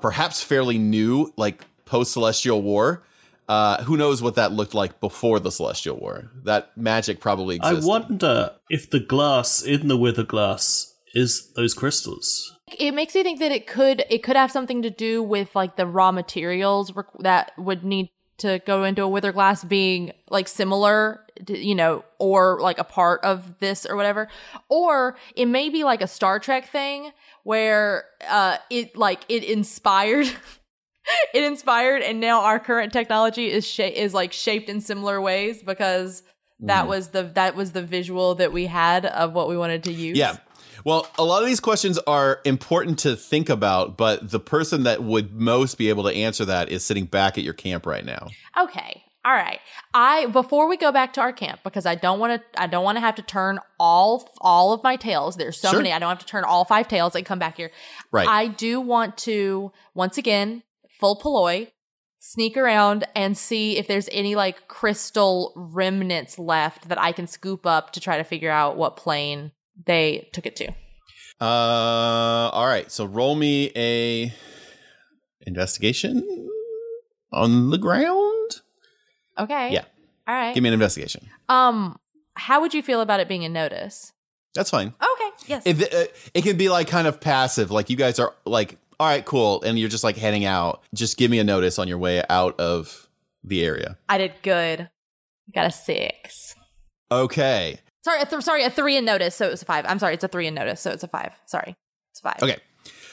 perhaps fairly new, like post-Celestial War. Who knows what that looked like before the Celestial War? That magic probably existed. I wonder if the glass in the wither glass is those crystals. It makes me think that it could have something to do with like the raw materials that would need to go into a wither glass being like similar, you know, or like a part of this or whatever. Or it may be like a Star Trek thing where it inspired and now our current technology is like shaped in similar ways because that was the visual that we had of what we wanted to use. Yeah. Well, a lot of these questions are important to think about, but the person that would most be able to answer that is sitting back at your camp right now. Okay. All right. Before we go back to our camp, because I don't want to have to turn all of my tails. There's so many. I don't have to turn all 5 tails and come back here. Right. I do want to, once again, full Poloi, sneak around and see if there's any like crystal remnants left that I can scoop up to try to figure out what plane they took it to. All right. So roll me a investigation on the ground. Okay. Yeah. All right. Give me an investigation. How would you feel about it being a notice? That's fine. Okay. Yes. It can be like kind of passive. Like you guys are like, all right, cool. And you're just like heading out. Just give me a notice on your way out of the area. I did good. Got a 6. Okay. Sorry, a 3 and notice, so it was a 5. I'm sorry, it's a 3 and notice, so it's a 5. Sorry, it's 5. Okay,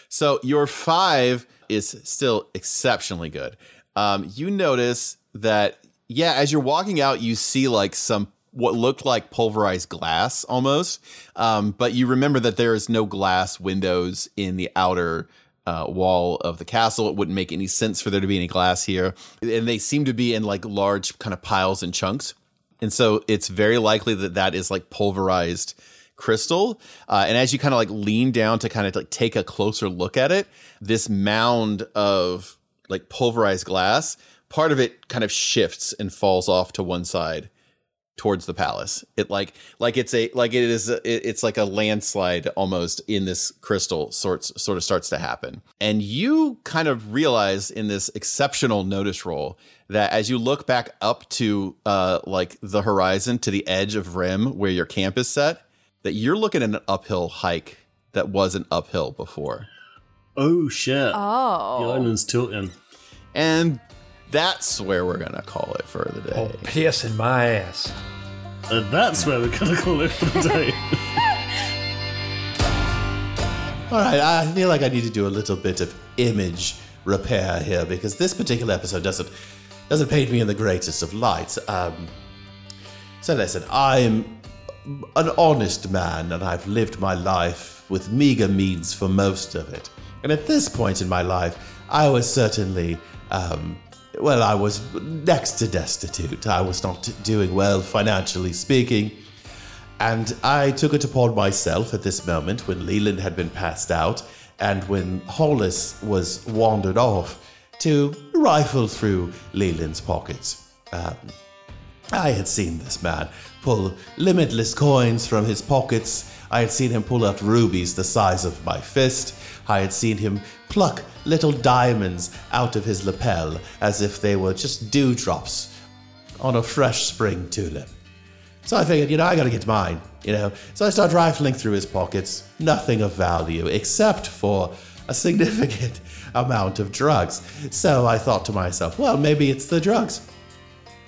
so your 5 is still exceptionally good. You notice that, yeah, as you're walking out, you see like some what looked like pulverized glass almost, but you remember that there is no glass windows in the outer wall of the castle. It wouldn't make any sense for there to be any glass here, and they seem to be in like large kind of piles and chunks. And so it's very likely that is like pulverized crystal. And as you kind of like lean down to kind of like take a closer look at it, this mound of like pulverized glass, part of it kind of shifts and falls off to one side towards the palace. It it's like a landslide almost in this crystal sort of starts to happen. And you kind of realize in this exceptional notice roll that as you look back up to like the horizon to the edge of Rim where your camp is set, that you're looking at an uphill hike that wasn't uphill before. Oh shit. Oh. The island's tilting. And that's where we're going to call it for the day. Oh, piss in my ass. And that's where we're going to call it for the day. All right, I feel like I need to do a little bit of image repair here because this particular episode doesn't paint me in the greatest of lights. So listen, I'm an honest man and I've lived my life with meager means for most of it. And at this point in my life, I was certainly... I was next to destitute. I was not doing well, financially speaking. And I took it upon myself at this moment when Leland had been passed out and when Hollis was wandered off to rifle through Leland's pockets. I had seen this man pull limitless coins from his pockets. I had seen him pull out rubies the size of my fist. I had seen him pluck little diamonds out of his lapel as if they were just dewdrops on a fresh spring tulip. So I figured, I gotta get mine, So I start rifling through his pockets. Nothing of value except for a significant amount of drugs. So I thought to myself, well, maybe it's the drugs.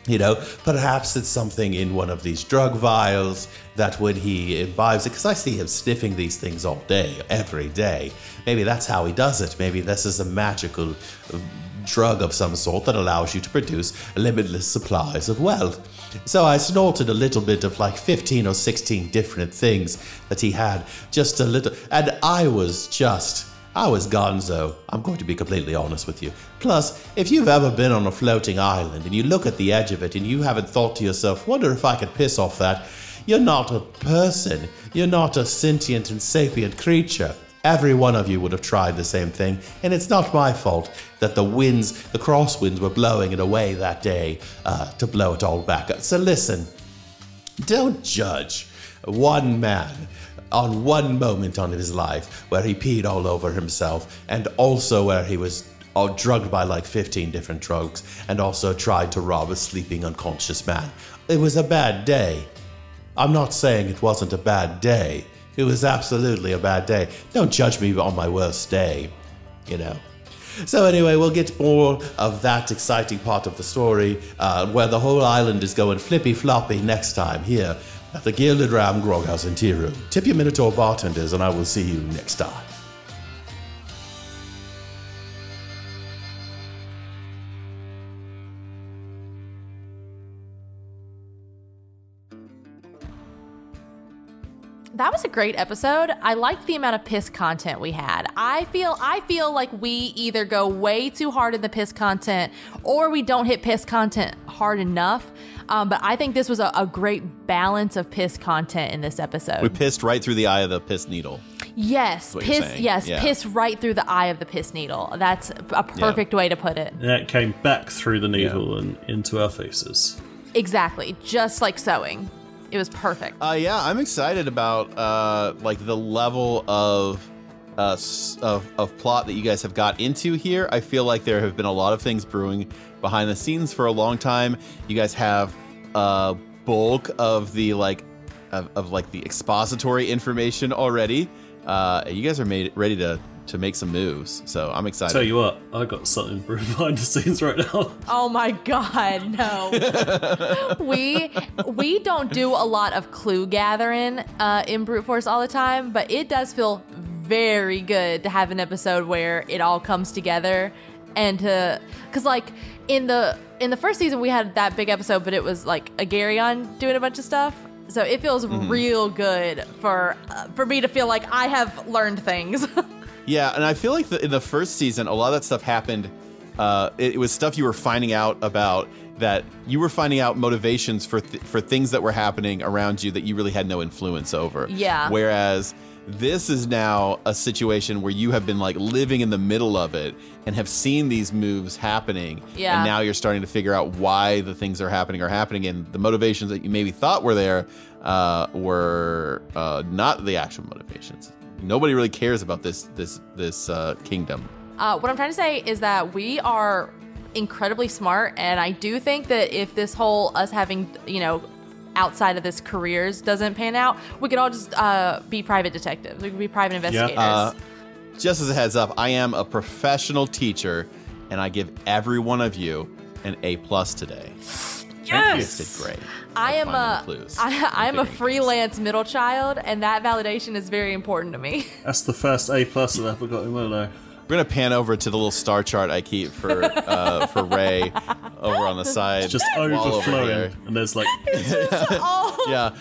You know, perhaps it's something in one of these drug vials that when he imbibes it, because I see him sniffing these things all day, every day. Maybe that's how he does it. Maybe this is a magical drug of some sort that allows you to produce limitless supplies of wealth. So I snorted a little bit of like 15 or 16 different things that he had, just a little, and I was gonzo, I'm going to be completely honest with you. Plus, if you've ever been on a floating island and you look at the edge of it and you haven't thought to yourself, wonder if I could piss off that, you're not a person. You're not a sentient and sapient creature. Every one of you would have tried the same thing, and it's not my fault that the winds, the crosswinds were blowing it away that day to blow it all back up. So listen, don't judge one man on one moment on his life where he peed all over himself and also where he was drugged by like 15 different drugs and also tried to rob a sleeping unconscious man. It was a bad day. I'm not saying it wasn't a bad day. It was absolutely a bad day. Don't judge me on my worst day, you know. So anyway, we'll get more of that exciting part of the story where the whole island is going flippy-floppy next time here at the Gilded Ram Grog House and Tea Room. Tip your Minotaur bartenders, and I will see you next time. That was a great episode. I liked the amount of piss content we had. I feel like we either go way too hard in the piss content or we don't hit piss content hard enough. But I think this was a great balance of piss content in this episode. We pissed right through the eye of the piss needle. Yes, piss right through the eye of the piss needle. That's a perfect way to put it. And that came back through the needle and into our faces. Exactly, just like sewing. It was perfect. I'm excited about the level of plot that you guys have got into here. I feel like there have been a lot of things brewing behind the scenes for a long time. You guys have a bulk of the the expository information already. You guys are ready to make some moves, so I'm excited. Tell you what, I got something behind the scenes right now. Oh my god, no. we don't do a lot of clue gathering in Brute Force all the time, but it does feel very good to have an episode where it all comes together, and to, because like in the first season we had that big episode, but it was like a Garyon doing a bunch of stuff. So it feels real good for me to feel like I have learned things. Yeah, and I feel like in the first season, a lot of that stuff happened. It was stuff you were finding out about, that you were finding out motivations for things that were happening around you that you really had no influence over. Yeah. Whereas this is now a situation where you have been like living in the middle of it and have seen these moves happening. Yeah. And now you're starting to figure out why the things are happening, and the motivations that you maybe thought were there were not the actual motivations. Nobody really cares about this kingdom. What I'm trying to say is that we are incredibly smart, and I do think that if this whole us having, outside of this careers doesn't pan out, we could all just be private detectives. We could be private investigators. Yeah. Just as a heads up, I am a professional teacher, and I give every one of you an A+ today. Yes! Great. I am a freelance middle child, and that validation is very important to me. That's the first A+ that I've got in my life. We're going to pan over to the little star chart I keep for Ray over on the side. It's just overflowing. Over, and there's like... Yeah.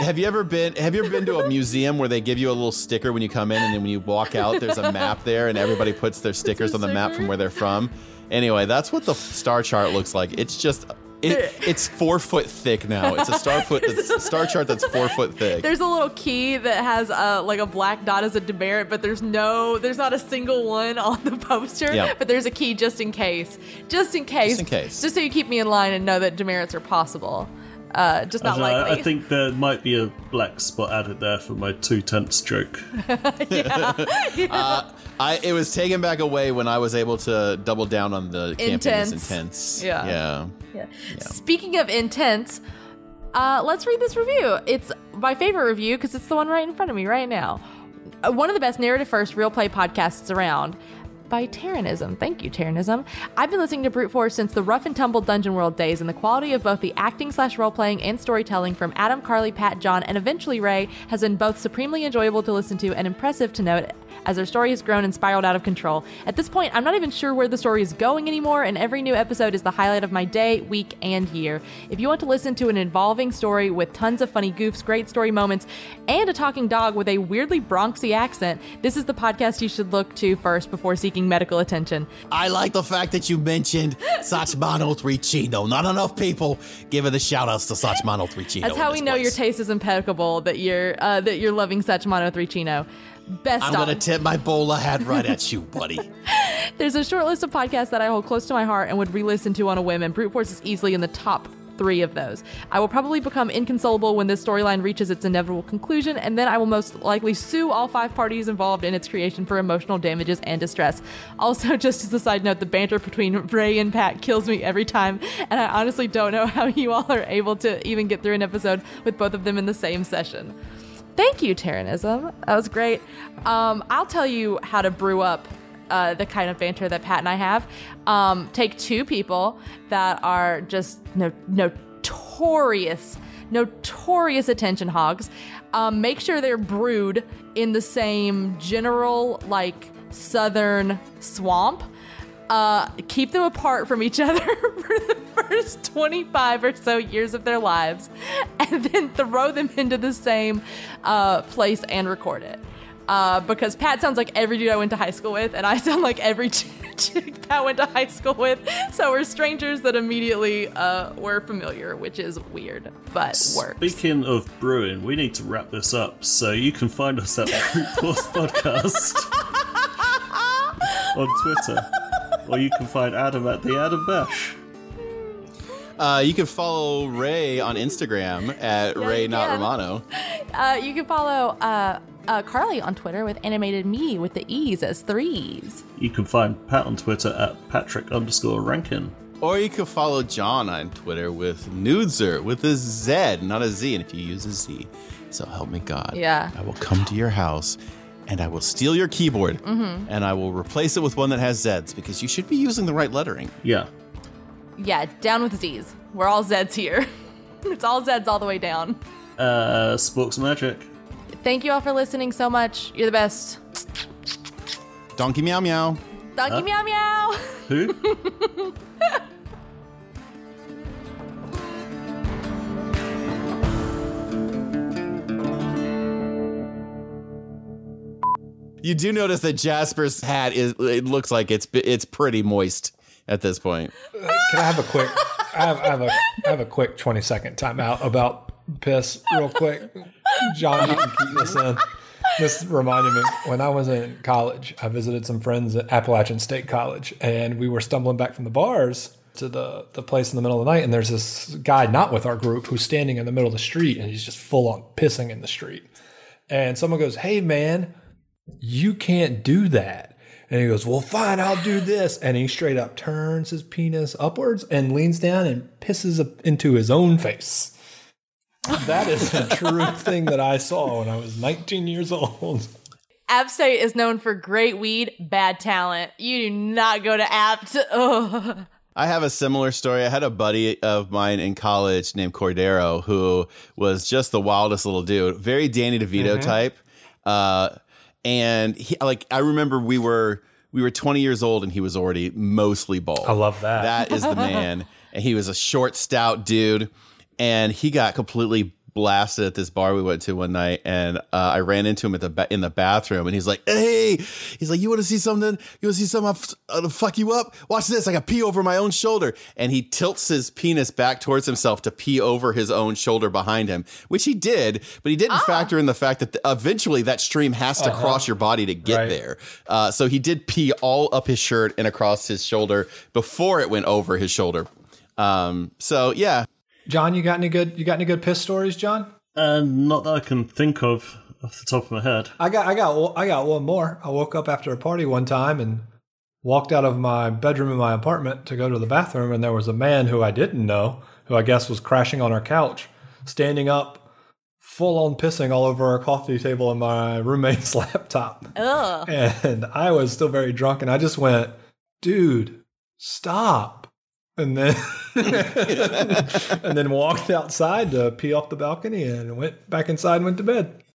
Have you ever been to a museum where they give you a little sticker when you come in, and then when you walk out, there's a map there, and everybody puts their stickers on the map from where they're from? Anyway, that's what the star chart looks like. It's just... It's 4 foot thick now. It's a star chart that's 4 foot thick. There's a little key that has a black dot as a demerit, but there's not a single one on the poster. Yeah. But there's a key just in case. Just so you keep me in line and know that demerits are possible. Just not likely. I think there might be a black spot added there for my 2/10 stroke. Yeah. It was taken back away when I was able to double down on the campaign is intense. Yeah. Speaking of intense, let's read this review. It's my favorite review because it's the one right in front of me right now. One of the best narrative first real play podcasts around. by Terranism. Thank you, Terranism. I've been listening to Brute Force since the rough and tumble Dungeon World days, and the quality of both the acting/role-playing and storytelling from Adam, Carly, Pat, John, and eventually Ray has been both supremely enjoyable to listen to and impressive to note as their story has grown and spiraled out of control. At this point, I'm not even sure where the story is going anymore, and every new episode is the highlight of my day, week, and year. If you want to listen to an involving story with tons of funny goofs, great story moments, and a talking dog with a weirdly Bronxy accent, this is the podcast you should look to first before seeking medical attention. I like the fact that you mentioned Sachmano3Chino. Not enough people giving the shout-outs to Sachmano3Chino. That's how we know your taste is impeccable, that you're loving Sachmano3Chino. Best I'm going to tip my bowler hat right at you, buddy. There's a short list of podcasts that I hold close to my heart and would re-listen to on a whim, and Brute Force is easily in the top 3 of those. I will probably become inconsolable when this storyline reaches its inevitable conclusion, and then I will most likely sue all 5 parties involved in its creation for emotional damages and distress. Also, just as a side note, the banter between Ray and Pat kills me every time, and I honestly don't know how you all are able to even get through an episode with both of them in the same session. Thank you, Terranism. That was great. I'll tell you how to brew up the kind of banter that Pat and I have. Take 2 people that are just notorious attention hogs. Make sure they're brewed in the same general, like, southern swamp. Keep them apart from each other for the first 25 or so years of their lives, and then throw them into the same place and record it. Because Pat sounds like every dude I went to high school with, and I sound like every chick Pat went to high school with. So we're strangers that immediately were familiar, which is weird, but works. Speaking of brewing, we need to wrap this up. So you can find us at Brute Force Podcast on Twitter. Or you can find Adam at the Adam Bash. You can follow Ray on Instagram at RayNotRomano. You can follow Carly on Twitter with animated me with the E's as 3s. You can find Pat on Twitter at Patrick_Rankin. Or you can follow John on Twitter with Nudeser with a Z, not a Z. And if you use a Z, so help me God, I will come to your house and I will steal your keyboard, and I will replace it with one that has Zs, because you should be using the right lettering. Yeah, down with Zs. We're all Zs here. It's all Zs all the way down. Sporks Magic. Thank you all for listening so much. You're the best. Donkey meow meow. Donkey meow meow. Who? You do notice that Jasper's hat is—it looks like it's pretty moist at this point. Can I have a quick? I have a quick 20-second timeout about piss, real quick. John, you can keep this in. This reminded me when I was in college. I visited some friends at Appalachian State College, and we were stumbling back from the bars to the place in the middle of the night. And there's this guy not with our group who's standing in the middle of the street, and he's just full on pissing in the street. And someone goes, "Hey, man, you can't do that." And he goes, "Well, fine, I'll do this." And he straight up turns his penis upwards and leans down and pisses into his own face. That is a true thing that I saw when I was 19 years old. App State is known for great weed, bad talent. You do not go to App. I have a similar story. I had a buddy of mine in college named Cordero who was just the wildest little dude. Very Danny DeVito type. And he, like, I remember we were 20 years old and he was already mostly bald. I love that. That is the man. And he was a short, stout dude. And he got completely blasted at this bar we went to one night. And I ran into him at in the bathroom. And he's like, "Hey," he's like, "You want to see something? You want to see something? I'll fuck you up. Watch this. I got pee over my own shoulder." And he tilts his penis back towards himself to pee over his own shoulder behind him, which he did. But he didn't factor in the fact that eventually that stream has to cross your body to get there. So he did pee all up his shirt and across his shoulder before it went over his shoulder. So, yeah. John, you got any good piss stories, John? Not that I can think of off the top of my head. I got one more. I woke up after a party one time and walked out of my bedroom in my apartment to go to the bathroom, and there was a man who I didn't know, who I guess was crashing on our couch, standing up full-on pissing all over our coffee table and my roommate's laptop. Ugh. And I was still very drunk, and I just went, dude, stop. And then walked outside to pee off the balcony and went back inside and went to bed.